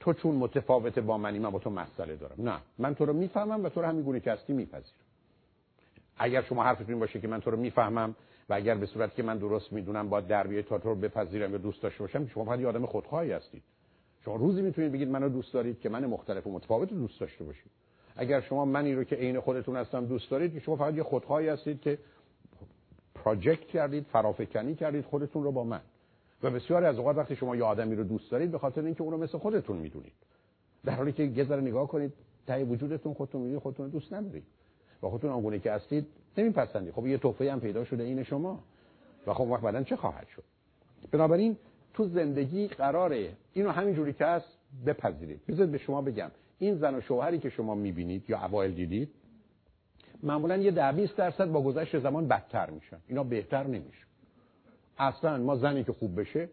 تو چون متفاوت با منی من با تو مسئله دارم. نه، من تو رو میفهمم و تو رو همین گونه که هستی میپذیرم. اگر شما حرفتون این باشه که من تو رو میفهمم و اگر به صورتی که من درست میدونم با دربیه تا تو رو بپذیرم یا دوست داشته باشم، شما فقط یه آدم خودخواهی هستید. شما روزی میتونید بگید منو دوست دارید که من مختلف و متفاوت رو دوست داشته باشید. اگر شما منی رو که عین خودتون هستم دوست دارید، که شما فقط یه خودخواهی هستید که پروژکت کردید، فرافکنی کردید خودتون رو با من. و بسیاری از اوقات وقتی شما یه آدمی رو دوست دارید به خاطر اینکه اون رو مثل خودتون میدونید، در حالی که یه ذره نگاه کنید ته وجودتون خودتون میدونید خودتون رو دوست ندارید و خودتون آنگونه که هستید نمیپسندید. خب یه تحفه‌ای هم پیدا شده عین شما و خب وقت بعدن چه خواهد شد. بنابراین تو زندگی قراره اینو همین جوری که هست بپذیرید. بذارید به شما بگم این زن و شوهری که شما میبینید یا اوایل دیدید معمولا یه 10-20% با گذشت زمان بدتر میشن. اینا بهتر نمیشن اصلا. ما زنی که خوب بشه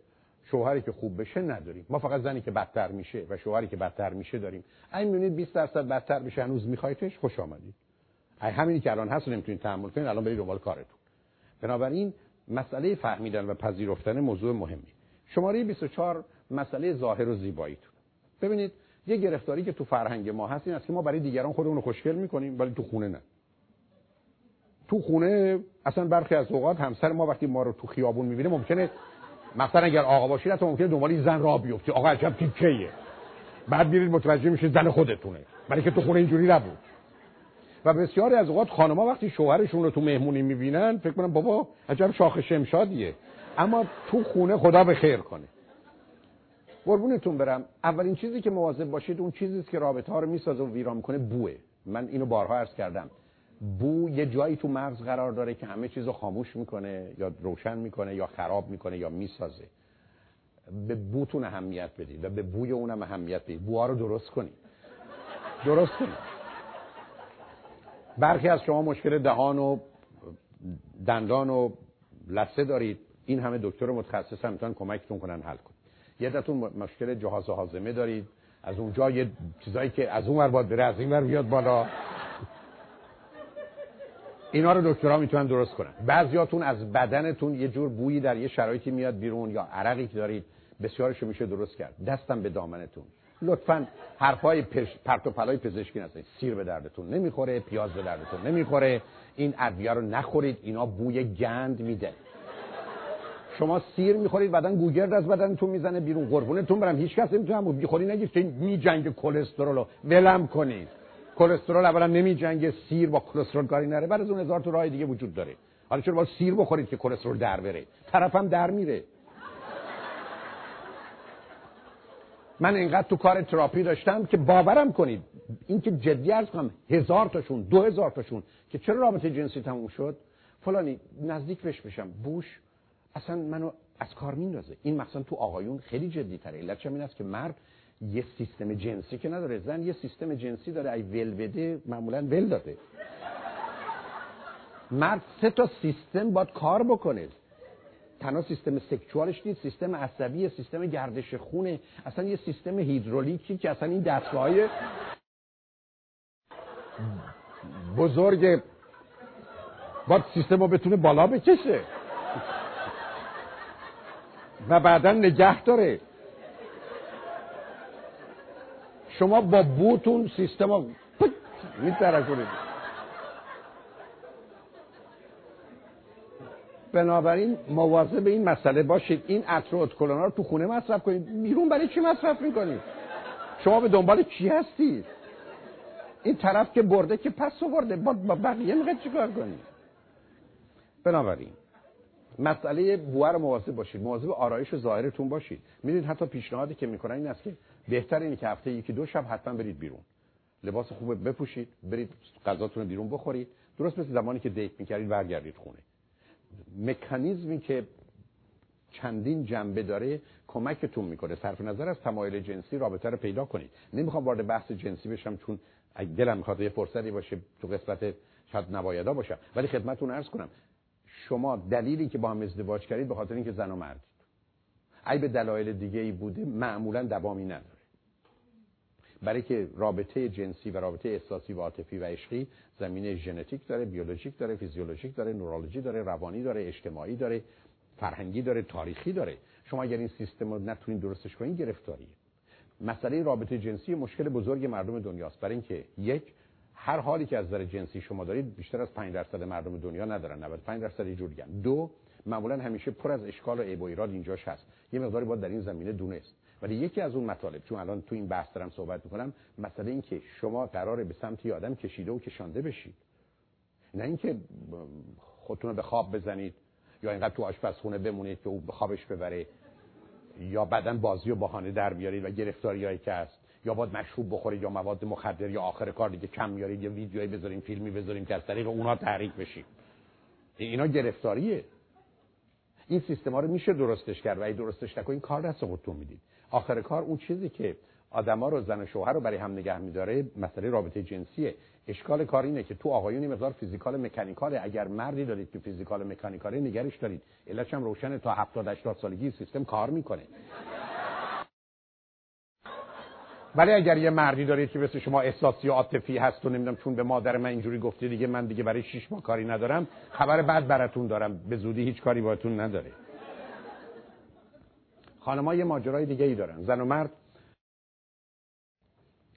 شوهری که خوب بشه نداریم. ما فقط زنی که بدتر میشه و شوهری که بدتر میشه داریم. اگه میبینید 20% بدتر بشه هنوز میخوایدش، خوش آمدید. اگه همینی که الان هست نمیتونید تحمل کنید، الان برید دنبال کارتون. بنابراین مسئله فهمیدن و پذیرفتن موضوع مهمی. شماره 24 مسئله ظاهر و زیباییتون. ببینید یه گرفتاری که تو فرهنگ ما هست این است که ما برای دیگران خودمون رو خوشگل می‌کنیم ولی تو خونه نه. تو خونه اصلا برخی از اوقات همسر ما وقتی ما رو تو خیابون می‌بینه ممکنه مثلا اگر آقا باشید حتی ممکنه دنبال زن راه بیفتی. آقا عجب تیکیه. بعد میرید متوجه میشید زن خودتونه. ولی که تو خونه اینجوری نبود. و بسیاری از اوقات خانم‌ها وقتی شوهرشون رو تو مهمونی می‌بینن فکر می‌کنن بابا عجب شاخ شمشادیه. اما تو خونه خدا به خیر کنه. قربونتون برم. اولین چیزی که مواظب باشید اون چیزیه که رابطه‌ها رو میسازه و ویران می‌کنه بوئه. من اینو بارها عرض کردم. بو یه جایی تو مغز قرار داره که همه چیزو خاموش می‌کنه یا روشن می‌کنه یا خراب می‌کنه یا میسازه. به بوتون اهمیت بدید و به بوی اونم اهمیت بدید. بوها رو درست کنید. درست کنید. برخی از شما مشکل دهان و دندان و لثه دارید. این همه دکتر متخصص هم میتونن کمکتون کنن حل کنن. یه دتون مشکل جهاز هاضمه دارید. از اونجا یه چیزایی که از اون ور باید بره از این ور بیاد بالا. اینا رو دکترها میتونن درست کنن. بعضیاتون از بدنتون یه جور بویی در یه شرایطی میاد بیرون یا عرقی که دارید بسیارش میشه درست کرد. دستم به دامنتون. لطفاً حرفای پرت و پلای پزشکی نزنید. سیر به دردتون نمیخوره، پیاز به دردتون نمیخوره. این ادویه رو نخورید، اینا بوی گند میده. شما سیر میخورید، بدن گوگرد از بدنتون میزنه بیرون. قربونتون برم هیچکس نمیتونه همو بخوری نگید که میجنگ کلسترولو ولم کنید. کلسترول اولا نمیجنگه، سیر با کلسترول کاری نداره. بعد از اون هزار تا راه دیگه وجود داره. حالا چرا با سیر بخورید که کلسترول در بره؟ طرفم در میره. من اینقدر تو کار تراپی داشتم که باورم کنید این که جدی عرض کنم 1000 تاشون 2000 تاشون که چرا رابطه جنسی تموم شد، فلانی نزدیک بهش بشم بوش اصلا منو از کار میندازه. این مثلا تو آقایون خیلی جدی تره. علتش این است که مرد یه سیستم جنسی که نداره، زن یه سیستم جنسی داره. ای ول بده معمولا ول داده. مرد 3 تا سیستم باید کار بکنه. تنها سیستم سکشوالش نیست، سیستم عصبی، سیستم گردش خونه، اصلا یه سیستم هیدرولیکی که اصلا این دستگاه‌های بزرگ باید سیستم رو بتونه بالا بکشه و بعدا نگه داره. شما با بوتون سیستم رو میتره کنید. بنابراین مواظب این مسئله باشید. این عطر و ادکلونا رو تو خونه مصرف کنید. بیرون برای چی مصرف میکنید؟ شما به دنبال چی هستید؟ این طرف که برده که پس آورده، با بقیه میخواد چیکار کنید؟ بنابراین مسئله بو رو مواظب باشید، مواظب آرایش ظاهرتون باشید. میدونید حتی پیشنهادی که میکنن این است که بهتر اینه که هفته 1-2 شب حتما برید بیرون. لباس خوب بپوشید، برید غذاتون رو بیرون بخورید. درست مثل زمانی که دیت میکردید برگردید خونه. مکانیزمی که چندین جنبه داره کمکتون میکنه. صرف نظر از تمایل جنسی رابطه رو پیدا کنید. نمیخوام وارد بحث جنسی بشم چون دلم میخواد یه فرصتی باشه تو قسمت شاید نبایدا باشم، ولی خدمتتون عرض کنم شما دلیلی که با هم ازدواج کردید به خاطر اینکه زن و مردید. اگه به دلایل دیگه ای بوده معمولا دوامی نداره، برای که رابطه جنسی و رابطه احساسی و عاطفی و عشقی زمینه ژنتیک داره، بیولوژیک داره، فیزیولوژیک داره، نورولوژی داره، روانی داره، اجتماعی داره، فرهنگی داره، تاریخی داره. شما اگر این سیستم رو نتونید درستش کنید گرفتاریه. مسئله رابطه جنسی مشکل بزرگ مردم دنیاست، برای اینکه یک، هر حالی که از نظر جنسی شما دارید بیشتر از 5% مردم دنیا ندارن، 95% یه جور دیگه. دو، معمولا همیشه پر از اشکال و عیب و ایراد اینجاش هست. یه مقداری باید در این زمینه دونست. ولی یکی از اون مطالب، چون الان تو این بحث دارم صحبت میکنم، مسئله این که شما قراره به سمت یه آدم کشیده و کشانده بشید، نه اینکه خودتون رو به خواب بزنید یا اینقدر تو آشپزخونه بمونید که او به خوابش ببره، یا بعدن بازی و بهانه در بیارید و گرفتاریایی که هست، یا باید مشروب بخورید یا مواد مخدر یا آخر کار دیگه کم میارید یا ویدیویی بذاریم، فیلمی بذاریم که از طریق اونها تحریک بشید. اینا گرفتاریه. این سیستما رو میشه درستش کرد و اگه درستش نکنین کار دست خودتون میدید. آخر کار اون چیزی که آدما رو، زن و شوهر رو برای هم نگه می‌داره مسئله رابطه جنسیه. اشکال کار اینه که تو آقایون مقدار فیزیکال مکانیکاله. اگر مردی دارید که فیزیکال مکانیکاله نگرش دارید، علتش هم روشنه. تا 70-80 سالگی سیستم کار میکنه. ولی اگر یه مردی دارید که مثل شما احساسی و عاطفی هست و نمیدونم چون به مادر من اینجوری گفته دیگه من دیگه برای 6 ماه کاری ندارم، خبر بد براتون دارم، به زودی هیچ کاری باهاتون نداره. خانم‌ها یه ماجرای دیگه ای دارن. زن و مرد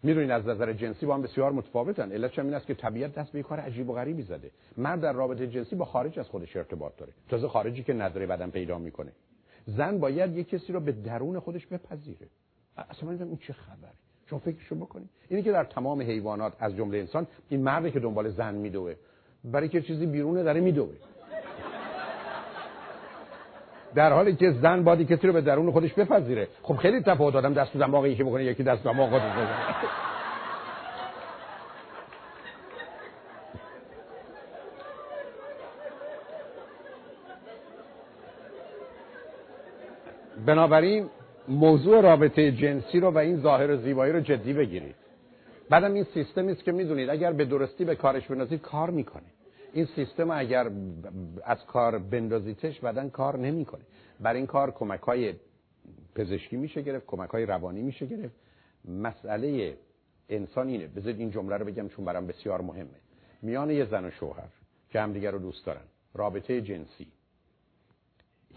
میدونین از نظر جنسی با هم بسیار متفاوتن. علتش این است که طبیعت دست به کار عجیب و غریبی زده. مرد در رابطه جنسی با خارج از خودش ارتباط داره، تازه خارجی که نداره بعداً پیدا میکنه. زن باید یه کسی رو به درون خودش بپذیره. اصلا نمیدونم این چه خبره. شما فکرشو بکنید. اینی که در تمام حیوانات از جمله انسان این مردی که دنبال زن میدوه، برای که چیزی بیرونه داره میدوه. در حالی که زن بادی کسی رو به درون خودش بپذیره. خب خیلی تفاوت دادم دست تو دماغ یکی بکنه یکی دست دماغ خودش بزنه. بنابراین موضوع رابطه جنسی رو و این ظاهر و زیبایی رو جدی بگیرید. بعدم این سیستمی است که میدونید اگر به درستی به کارش بندازید کار میکنه. این سیستم اگر از کار بندازیدش بدن کار نمیکنه. برای این کار کمک‌های پزشکی میشه گرفت، کمک‌های روانی میشه گرفت. مسئله انسان اینه. بذارید این جمله رو بگم چون برام بسیار مهمه. میان یه زن و شوهر که همدیگر رو دوست دارن. رابطه جنسی،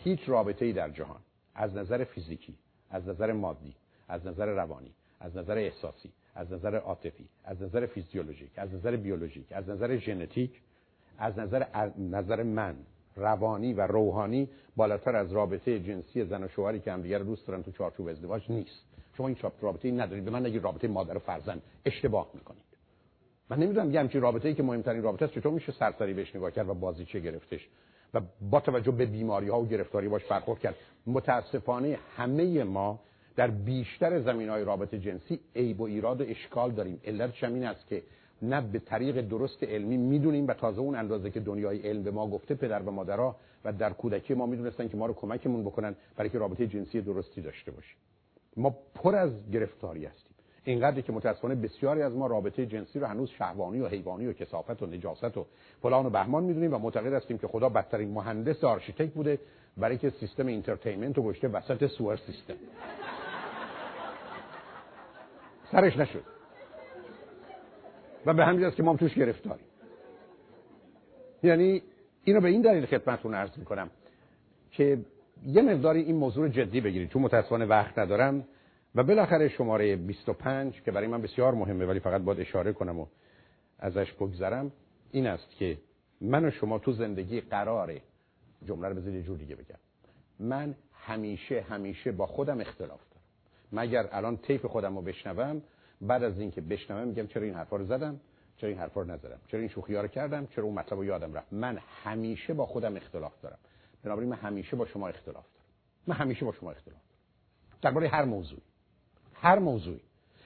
هیچ رابطه‌ای در جهان از نظر فیزیکی، از نظر مادی، از نظر روانی، از نظر احساسی، از نظر عاطفی، از نظر فیزیولوژیک، از نظر بیولوژیک، از نظر ژنتیک، از نظر من روانی و روحانی بالاتر از رابطه جنسی زن و شوهری که همدیگر رو دوست دارن تو چارچوب ازدواج نیست. شما این چارچوب رابطه‌ای ندارید، به من نگید رابطه مادر و فرزند، اشتباه می‌کنید. من نمی‌دونم یه همچین رابطه‌ای که مهمترین رابطه است چطور میشه سرسری بهش نگاه کرد و بازیچه گرفتش و با توجه به بیماری‌ها و گرفتاری باش برخورد کرد. متأسفانه همه ما در بیشتر زمینه‌های رابطه جنسی عیب و ایراد و اشکال داریم. علتش همین است که نه به طریق درست علمی میدونیم و تازه اون اندازه که دنیای علم به ما گفته پدر و مادرها و در کودکی ما میدونستن که ما رو کمکمون بکنن برای که رابطه جنسی درستی داشته باشیم. ما پر از گرفتاری هستیم، اینقدر که متأسفانه بسیاری از ما رابطه جنسی رو هنوز شهوانی و حیوانی و کثافت و نجاست و فلان و بهمان میدونیم و معتقد هستیم که خدا بدترین مهندس آرشیتکت بوده برای که سیستم اینترتینمنت رو گشته وسط سوار سیستم. سرش نشد و به همین است که ما هم توش گرفتاریم. یعنی اینو به این دلیل خدمتتون عرض میکنم که یه مقداری این موضوع رو جدی بگیرید، چون متأسفانه وقت ندارم و بالاخره شماره 25 که برای من بسیار مهمه ولی فقط باید اشاره کنم و ازش بگذرم این است که من و شما تو زندگی قراره، جمله رو بذارید یه جور دیگه بگم، من همیشه با خودم اختلاف دارم. مگر الان تیپ خودم رو بشنوم، بعد از اینکه بشنوم میگم چرا این حرفا رو زدم، چرا این حرفا رو نزدم، چرا این شوخی‌ها رو کردم، چرا اون مطلب رو یادم رفت. من همیشه با خودم اختلاف دارم، بنابراین من همیشه با شما اختلاف دارم. درباره هر موضوعی،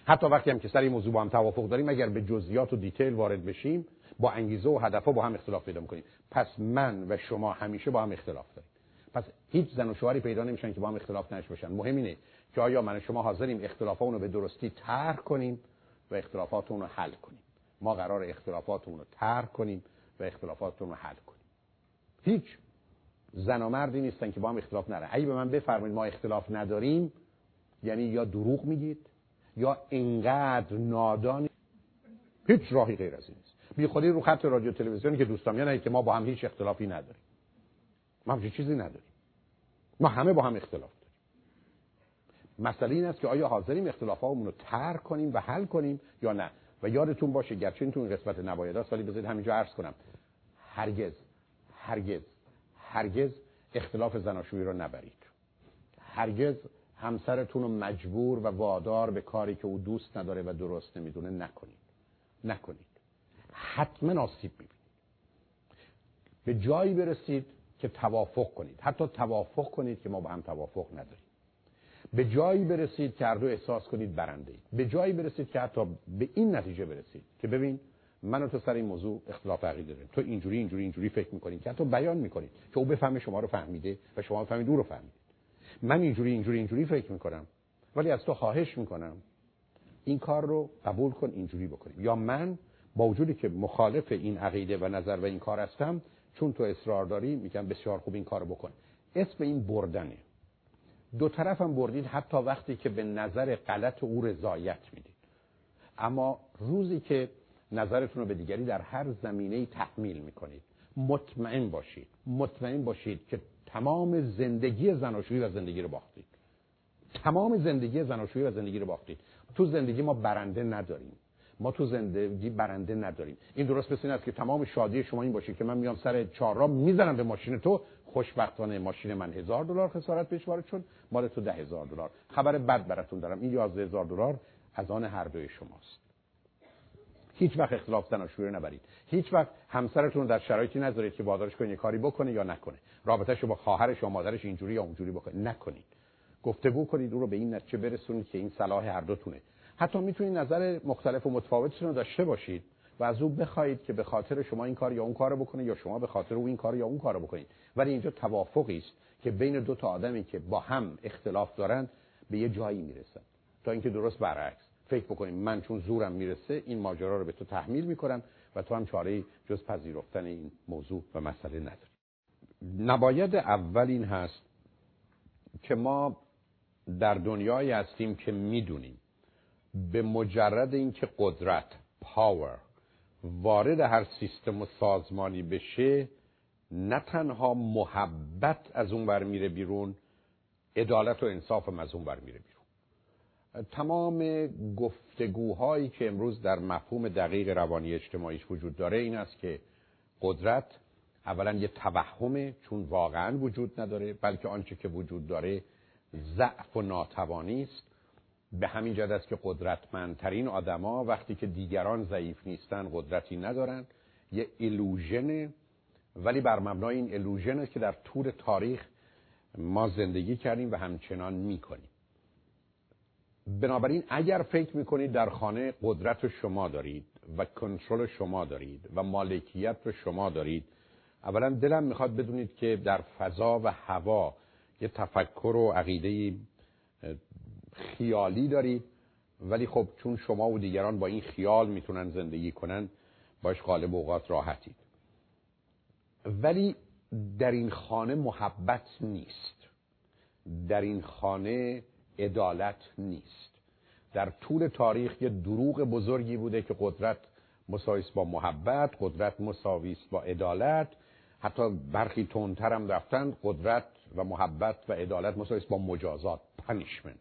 حتی وقتی هم که سر این موضوع با هم توافق داریم، اگر به جزئیات و دیتیل وارد بشیم با انگیزه و هدف‌ها با هم اختلاف پیدا می‌کنیم. پس من و شما همیشه با هم اختلاف داریم. پس هیچ زن و شوهری پیدا نمی‌شن که با هم اختلاف نش باشن. مهم اینه که آیا من و شما حاضریم اختلافاتونو به درستی طرح کنیم و اختلافاتونو حل کنیم. ما قرار اختلافاتونو طرح کنیم و اختلافاتونو حل کنیم. هیچ زن و مردی نیستن که با هم اختلاف نره. اگه به من بفرمایید ما اختلاف نداریم، یعنی یا دروغ میگید یا انقدر نادانی، هیچ راهی غیر از این نیست. بی خودی رو خط رادیو تلویزیونی که دوستام میگن که ما با هم هیچ اختلافی نداریم. ما هیچ چیزی نداریم. ما همه با هم اختلاف داریم. مسئله این است که آیا حاضریم اختلافامون رو طرح کنیم و حل کنیم یا نه. و یادتون باشه، گرچه تو این قسمت نباید است ولی بذارید همینجا عرض کنم، هرگز اختلاف زناشویی رو نبرید. هرگز همسرتون رو مجبور و وادار به کاری که او دوست نداره و درست نمیدونه نکنید. حتما آسیب میبینید. به جایی برسید که توافق کنید، حتی توافق کنید که ما با هم توافق نداریم. به جایی برسید که هر دو احساس کنید برنده اید. به جایی برسید که حتی به این نتیجه برسید که ببین من و تو سر این موضوع اختلاف عقیده داریم، تو اینجوری فکر میکنید که حتی بیان میکنید که او بفهمه شما رو فهمیده و شما فهمید او رو فهمید. من اینجوری فکر میکنم ولی از تو خواهش میکنم این کار رو قبول کن، اینجوری بکنیم. یا من با وجودی که مخالف این عقیده و نظر و این کار هستم، چون تو اصرار داری میگم بسیار خوب این کارو بکن. اسم این بردنه. دو طرفم بردید حتی وقتی که به نظر غلط او رضایت میدید. اما روزی که نظرتون رو به دیگری در هر زمینه‌ای تحمیل میکنید، مطمئن باشید که تمام زندگی زناشویی و زندگی رو باختید. تو زندگی ما برنده نداریم. این درست مثل این است که تمام شادی شما این باشه که من میام سر چهارراه میزنم به ماشین تو، خوشبختانه ماشین من $1000 خسارت پیش وارد شد، مال تو $10,000. خبر بد براتون دارم، این $11,000 از آن هر دوی شماست. هیچ وقت اختلاف زناشویی رو نبرید. هیچ وقت همسرتون رو در شرایطی نذارید که وادارش کنید کاری بکنه یا نکنه. رابطه‌شو با خواهرش یا مادرش اینجوری یا اونجوری بکنه، نکنید. گفتگو کنید، او رو به این نتیجه برسونید که این صلاح هر دوتونه. حتی میتونید نظر مختلف و متفاوتتون رو داشته باشید و از او بخواید که به خاطر شما این کار یا اون کارو بکنه یا شما به خاطر او این کار یا اون کارو بکنید. ولی اینجا توافقی است که بین دو تا آدمی که با هم اختلاف دارن به یه جایی میرسن. تا اینکه درست برعکس فکر بکنیم من چون زورم میرسه این ماجرا رو به تو تحمیل میکنم و تو هم چاره‌ای جز پذیرفتن این موضوع و مسئله نداری. نباید اول این هست که ما در دنیایی هستیم که میدونیم به مجرد اینکه قدرت، پاور وارد هر سیستم و سازمانی بشه، نه تنها محبت از اون ور میره بیرون، عدالت و انصاف هم از اون ور میره بیرون. تمام گفتگوهایی که امروز در مفهوم دقیق روانی اجتماعیش وجود داره این است که قدرت اولا یه توهمه، چون واقعا وجود نداره، بلکه آنچه که وجود داره ضعف و ناتوانی است. به همین جهت است که قدرتمندترین آدما وقتی که دیگران ضعیف نیستن قدرتی ندارن. یه ایلوژنه، ولی بر مبنای این ایلوژنه که در طول تاریخ ما زندگی کردیم و همچنان میکنیم. بنابراین اگر فکر میکنید در خانه قدرت شما دارید و کنترل شما دارید و مالکیت رو شما دارید، اولا دلم میخواد بدونید که در فضا و هوا یه تفکر و عقیده خیالی دارید، ولی خب چون شما و دیگران با این خیال میتونن زندگی کنن، باش غالب اوقات راحتید. ولی در این خانه محبت نیست، در این خانه عدالت نیست. در طول تاریخ یه دروغ بزرگی بوده که قدرت مساویس با محبت، قدرت مساویس با عدالت. حتی برخی تندتر هم رفتن، قدرت و محبت و عدالت مساویس با مجازات، پنیشمنت.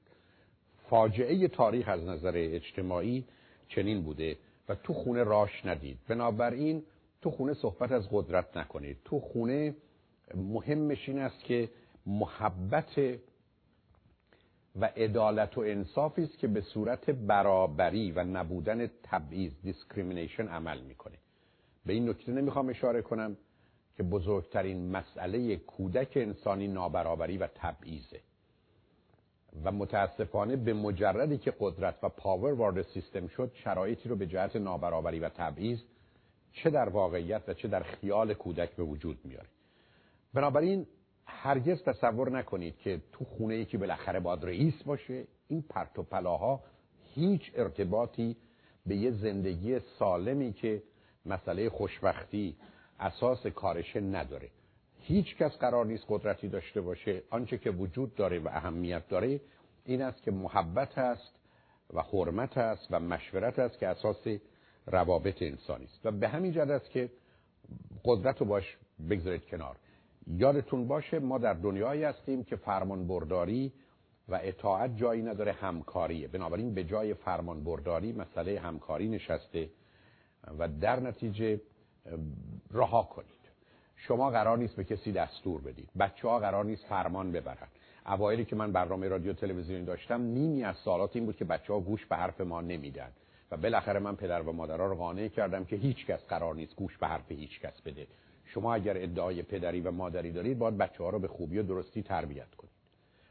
فاجعه تاریخ از نظر اجتماعی چنین بوده و تو خونه راش ندید. بنابراین تو خونه صحبت از قدرت نکنید. تو خونه مهمش این است که محبت و عدالت و انصافی است که به صورت برابری و نبودن تبعیض، دیسکریمینیشن، عمل میکنه. به این نکته نمیخوام اشاره کنم که بزرگترین مسئله کودک انسانی نابرابری و تبعیضه و متاسفانه به مجردی که قدرت و پاور وارد سیستم شد، شرایطی رو به جهت نابرابری و تبعیض چه در واقعیت و چه در خیال کودک به وجود میاره. بنابراین هرگز تصور نکنید که تو خونه یکی بالاخره باید رئیس باشه. این پرت و پلاها هیچ ارتباطی به یه زندگی سالمی که مسئله خوشبختی اساس کارشه نداره. هیچ کس قرار نیست قدرتی داشته باشه. آنچه که وجود داره و اهمیت داره این است که محبت هست و حرمت هست و مشورت هست که اساس روابط انسانی است. و به همین جهت است که قدرت رو باش بگذارید کنار. یادتون باشه ما در دنیایی هستیم که فرمانبرداری و اطاعت جایی نداره، همکاریه. بنابراین به جای فرمانبرداری مسئله همکاری نشسته و در نتیجه رها کنید. شما قرار نیست به کسی دستور بدید، بچه‌ها قرار نیست فرمان ببرن. اوایلی که من برنامه رادیو تلویزیونی داشتم، نیمی از سوالات این بود که بچه‌ها گوش به حرف ما نمیدن و بالاخره من پدر و مادرها رو قانع کردم که هیچ کس قرار نیست گوش به حرف هیچ کس بده. شما اگر ادعای پدری و مادری دارید، باید بچه‌ها رو به خوبی و درستی تربیت کنید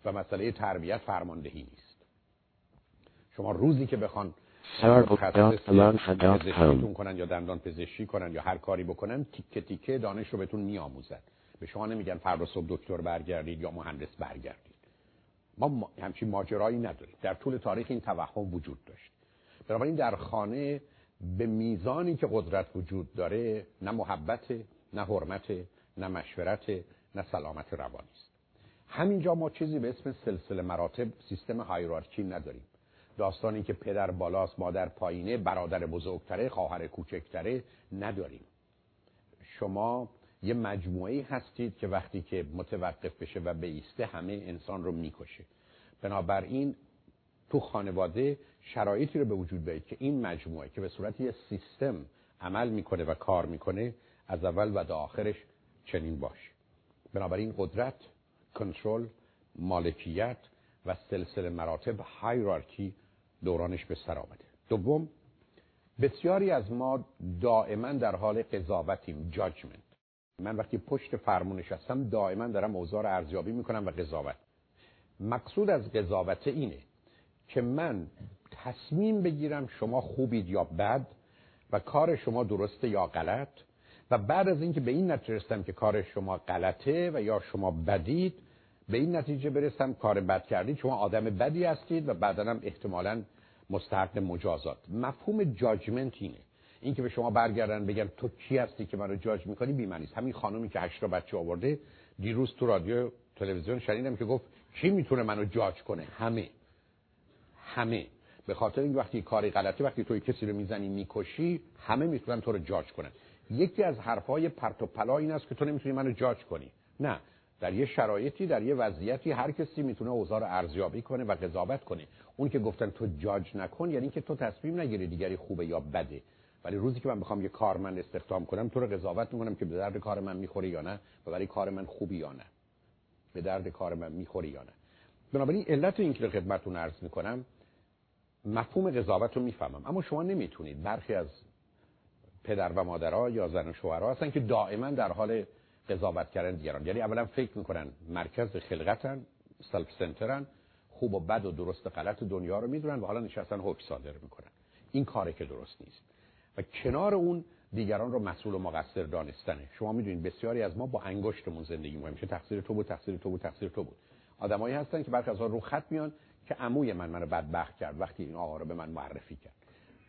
و مسئله تربیت فرماندهی نیست. شما روزی که بخوان پزشکیتون کنن یا دندان پزشکی کنن یا هر کاری بکنن، تیکه تیکه دانش رو بهتون میآموزن. به شما نمیگن فردا صبح دکتر برگردید یا مهندس برگردید. ما همچین ماجرایی نداریم. در طول تاریخ این توهم وجود داشت. بنابراین در خانه به میزانی که قدرت وجود داره، نه محبت، نه حرمت، نه مشورت، نه سلامت روانی است. همینجا ما چیزی به اسم سلسله مراتب، سیستم هایرارکی نداریم. داستانی که پدر بالاست، مادر پایینه، برادر بزرگتره، خواهر کوچکتره نداریم. شما یه مجموعه هستید که وقتی که متوقف بشه و بیسته، همه انسان رو میکشه. بنابراین تو خانواده شرایطی رو به وجود بیارید که این مجموعه که به صورت یه سیستم عمل میکنه و کار میکنه، از اول و تا آخرش چنین باشه. بنابراین قدرت، کنترل، مالکیت و سلسله مراتب، هایرارکی، دورانش به سر آمده. دوم، بسیاری از ما دائما در حال قضاوتیم، جاجمنت. من وقتی پشت فرمونش هستم دائما دارم اوضاع رو ارزیابی میکنم و قضاوت. مقصود از قضاوت اینه که من تصمیم بگیرم شما خوبید یا بد و کار شما درسته یا غلط، و بعد از اینکه به این نتیجه رسیدم که کار شما غلطه و یا شما بدید، به این نتیجه برسم کار بد کردید، شما آدم بدی هستید و بعداً هم احتمالاً مستحق مجازات. مفهوم جاجمنت اینه. این که به شما برگردن بگم تو کی هستی که منو جاج میکنی، بی‌معنی است. همین خانومی که 8 تا بچه آورده، دیروز تو رادیو تلویزیون شنیدم که گفت کی میتونه منو جاج کنه؟ همه. به خاطر اینکه وقتی کاری غلطه، وقتی توی کسی رو میزنی میکشی، همه میتونن تو رو جاج کنن. یکی از حرفای پرت و پلا این است که تو نمیتونی منو جاج کنی. نه، در یه شرایطی، در یه وضعیتی هر کسی میتونه اوضاع رو ارزیابی کنه و قضاوت کنه. اون که گفتن تو جاج نکن یعنی که تو تصمیم نگیری دیگری خوبه یا بده. ولی روزی که من بخوام یه کارمند استخدام کنم، تو رو قضاوت میکنم که به درد کار من میخوره یا نه، و برای کار من خوبی یا نه، به درد کار من میخوره یا نه. بنابراین علت این که خدمتتون عرض میکنم، مفهوم قضاوت رو میفهمم، اما شما نمیتونید. برخی از پدر و مادرها یا زن و شوهرها هستن که دائما در حال قضاوت کردن دیگران. یعنی اولا فکر میکنن مرکز خلقتن، سلف سنترن، خوب و بد و درست و غلط دنیا رو میدونن و حالا نشستن حکم صادر میکنن. این کاری که درست نیست. و کنار اون دیگران رو مسئول و مقصر دانستنه. شما میدونید بسیاری از ما با انگشتمون زندگی میکنیم، چه تقصیر تو بود، تقصیر تو بود، تقصیر تو بود. آدمایی هستن که برخی از اون رو خط میان که عموی من منو بدبخت کرد وقتی این آقا رو به من معرفی کرد.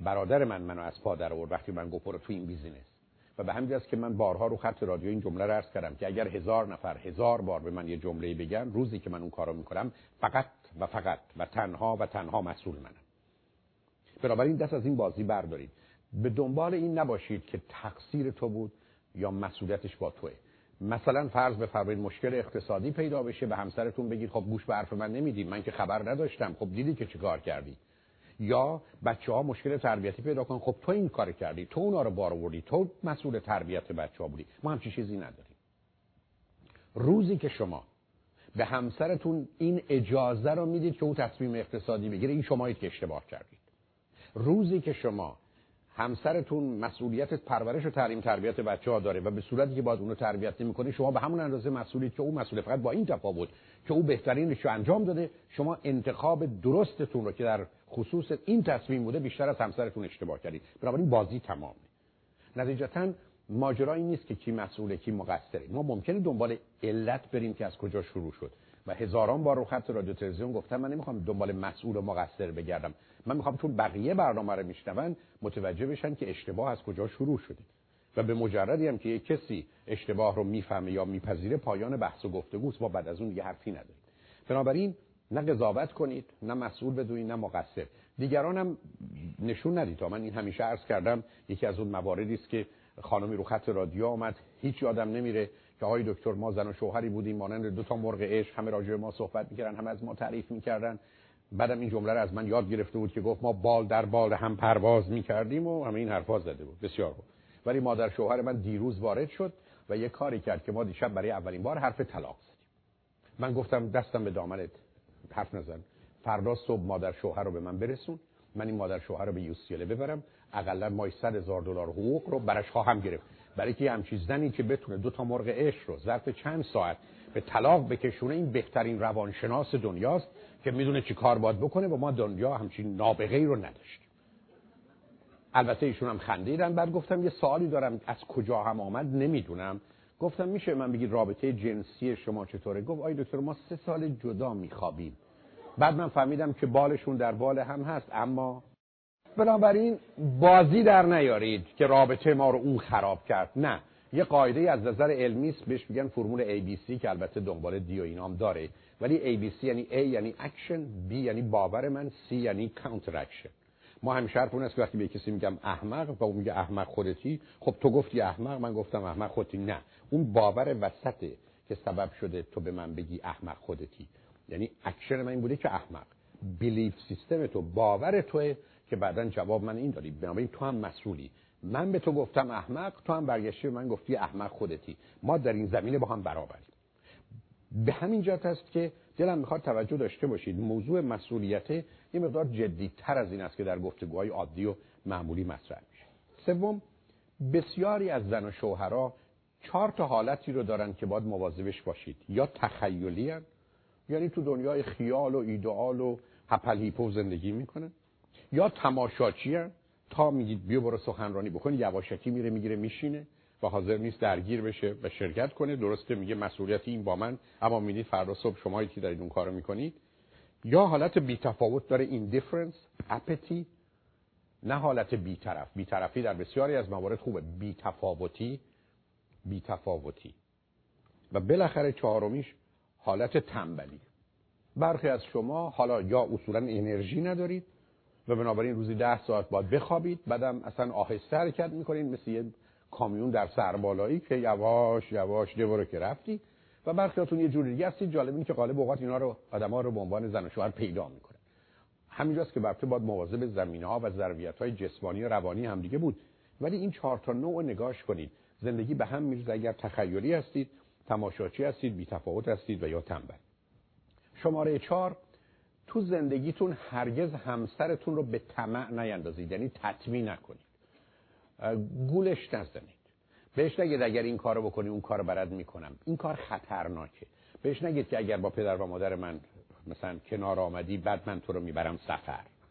برادر من منو از پا در آورد وقتی من گفتم تو این بیزینس. و به همین جاست که من بارها رو خط رادیو این جمله رو عرض کردم که اگر 1000 نفر 1000 بار به من یه جمله بگن، روزی که من اون کارو میکنم، فقط و تنها مسئول منم. بنابراین دست از این بازی بردارید. به دنبال این نباشید که تقصیر تو بود یا مسئولیتش با توئه. مثلا فرض بفرمایید مشکل اقتصادی پیدا بشه، به همسرتون بگید خب گوش به حرف من نمیدی، من که خبر نداشتم، خب دیدی که چیکار کردی. یا بچه‌ها مشکل تربیتی پیدا کن، خب تو این کار کردی، تو اونا رو بار آوردی، تو مسئول تربیت بچه‌ها بودی. ما همچین چیزی نداریم. روزی که شما به همسرتون این اجازه رو میدید که او تصمیم اقتصادی بگیره، این شمایید که اشتباه کردید. روزی که شما همسرتون مسئولیت پرورش و تعلیم تربیت بچه‌ها داره و به صورتی که باید اون رو تربیت نمی‌کنه، شما به همون اندازه مسئولیت که او مسئول، فقط با این تفاوت که او بهترینش رو انجام داده، شما انتخاب درستتون رو که در خصوص این تصمیم بوده بیشتر از همسرتون اشتباه کردید. بنابراین بازی تمامه. نتیجتاً ماجرا این نیست که کی مسئوله کی مقصره. ما ممکنه دنبال علت بریم که از کجا شروع شد. و هزاران بار رو خط رادیو تلویزیون گفتم من نمیخوام دنبال مسئول و مقصر بگردم. من میخوام چون بقیه برنامه رو میشنون متوجه بشن که اشتباه از کجا شروع شده. و به مجردی هم که یک کسی اشتباه رو میفهمه یا میپذیره، پایان بحث و گفتگوست. ما بعد از اون دیگه حرفی نداریم. بنابراین نه قضاوت کنید، نه مسئول بدونید، نه مقصر. دیگران هم نشون ندید. تا من این همیشه عرض کردم، یکی از اون مواردی است که خانمی رو خط رادیو اومد، هیچ یادم نمیره که آقای دکتر ما زن و شوهری بودیم مانند 2 تا مرغ عشق، همه راجع به ما صحبت میکردن، همه از ما تعریف میکردن. بعدم این جمله رو از من یاد گرفته بود که گفت ما بال در بال هم پرواز میکردیم و همه این حرفا زده بود. بسیار بود. ولی مادر شوهر من دیروز وارد شد و یه کاری کرد که ما دیشب برای اولین بار حرف طلاق زدیم. من گفتم دستم به دامنت، حرف نزن. فردا صبح مادر شوهر رو به من برسون، من این مادر شوهر رو به UCLA ببرم، حداقل مای $100,000 حقوق رو براش خواهم گرفت. برای که همچین زنی که بتونه 2 تا مرغ عشق رو ظرف چند ساعت به طلاق بکشونه، این بهترین روانشناس دنیاست که میدونه چی کار باید بکنه. و ما دنیا همچین نابغه‌ای رو نداشتیم. البته ایشون هم خندیدن. بعد گفتم یه سوالی دارم، از کجا هم آمد نمیدونم. گفتم میشه من بگید رابطه جنسی شما چطوره؟ گفت آی دکتر ما 3 سال جدا میخوابیم. بعد من فهمیدم که بالشون در بال هم هست. اما بنابراین بازی در نیارید که رابطه ما رو اون خراب کرد. نه، یه قاعده از نظر علمی است، بهش میگن فرمول ABC که البته دنبال دی و اینام داره. ولی ABC یعنی A یعنی اکشن، B یعنی باور من، C یعنی کانتر اکشن. ما همیشه حرف اون است که وقتی به کسی میگم احمق و اون میگه احمق خودتی، خب تو گفتی احمق، من گفتم احمق خودتی. نه، اون باور وسطه که سبب شده تو به من بگی احمق خودتی. یعنی اکشن من این بوده که احمق، بیلیف سیستم تو، باور توئه که بعدن جواب من این دادی. بنابراین تو هم مسئولی. من به تو گفتم احمق، تو هم برگشتی به من گفتی احمق خودتی. ما در این زمینه با هم برابریم. به همین جهت است که دلم میخواد توجه داشته باشید موضوع مسئولیت یه مقدار جدی‌تر از این است که در گفتگوهای عادی و معمولی مطرح میشه. سوم، بسیاری از زن و شوهرها 4 تا حالتی رو دارن که باید مواظبش باشید. یا تخیلی، یعنی تو دنیای خیال و ایدئال و هپل زندگی میکنن. یا تماشاچی هست، تا میگید بیا برو سخنرانی بکن، یواشکی میره میگیره میشینه و حاضر نیست درگیر بشه و شرکت کنه. درسته میگه مسئولیت این با من، اما میدید فردا صبح شمایی که دارید اون کارو میکنید. یا حالت بی‌تفاوت داره، ایندیفرنس، اپتی، نه حالت بی‌طرف. بی‌طرفی در بسیاری از موارد خوبه، بی‌تفاوتی. و بالاخره 4میش حالت تنبلی. برخی از شما حالا یا اصولا انرژی ندارید و بنابراین روزی 10 ساعت باید بخوابید، بعدم اصلا آهسته حرکت میکنین مثل یه کامیون در سربالایی که یواش یواش دوباره که رفتی. و برخیاتون یه جوری دیگه هستید. جالب اینه که غالب اوقات اینا رو آدم‌ها رو به عنوان زن و شوهر پیدا میکنه. همینجاست که البته باید مواظب زمینه‌ها و ظرفیت‌های جسمانی و روانی هم دیگه بود. ولی این 4 تا 9 نگاهش کنید. زندگی به هم می‌ریزه اگر تخیلی هستید، تماشاچی هستید، بی‌تفاوت هستید و یا تنبل. شماره 4، تو زندگیتون هرگز همسرتون رو به طمع نیندازید، یعنی تطمیع نکنید. گولش نزنید. بهش نگید اگر این کارو بکنی اون کارو برات میکنم. این کار خطرناکه. بهش نگید که اگر با پدر و مادر من مثلا کنار آمدی بعد من تو رو میبرم سفر.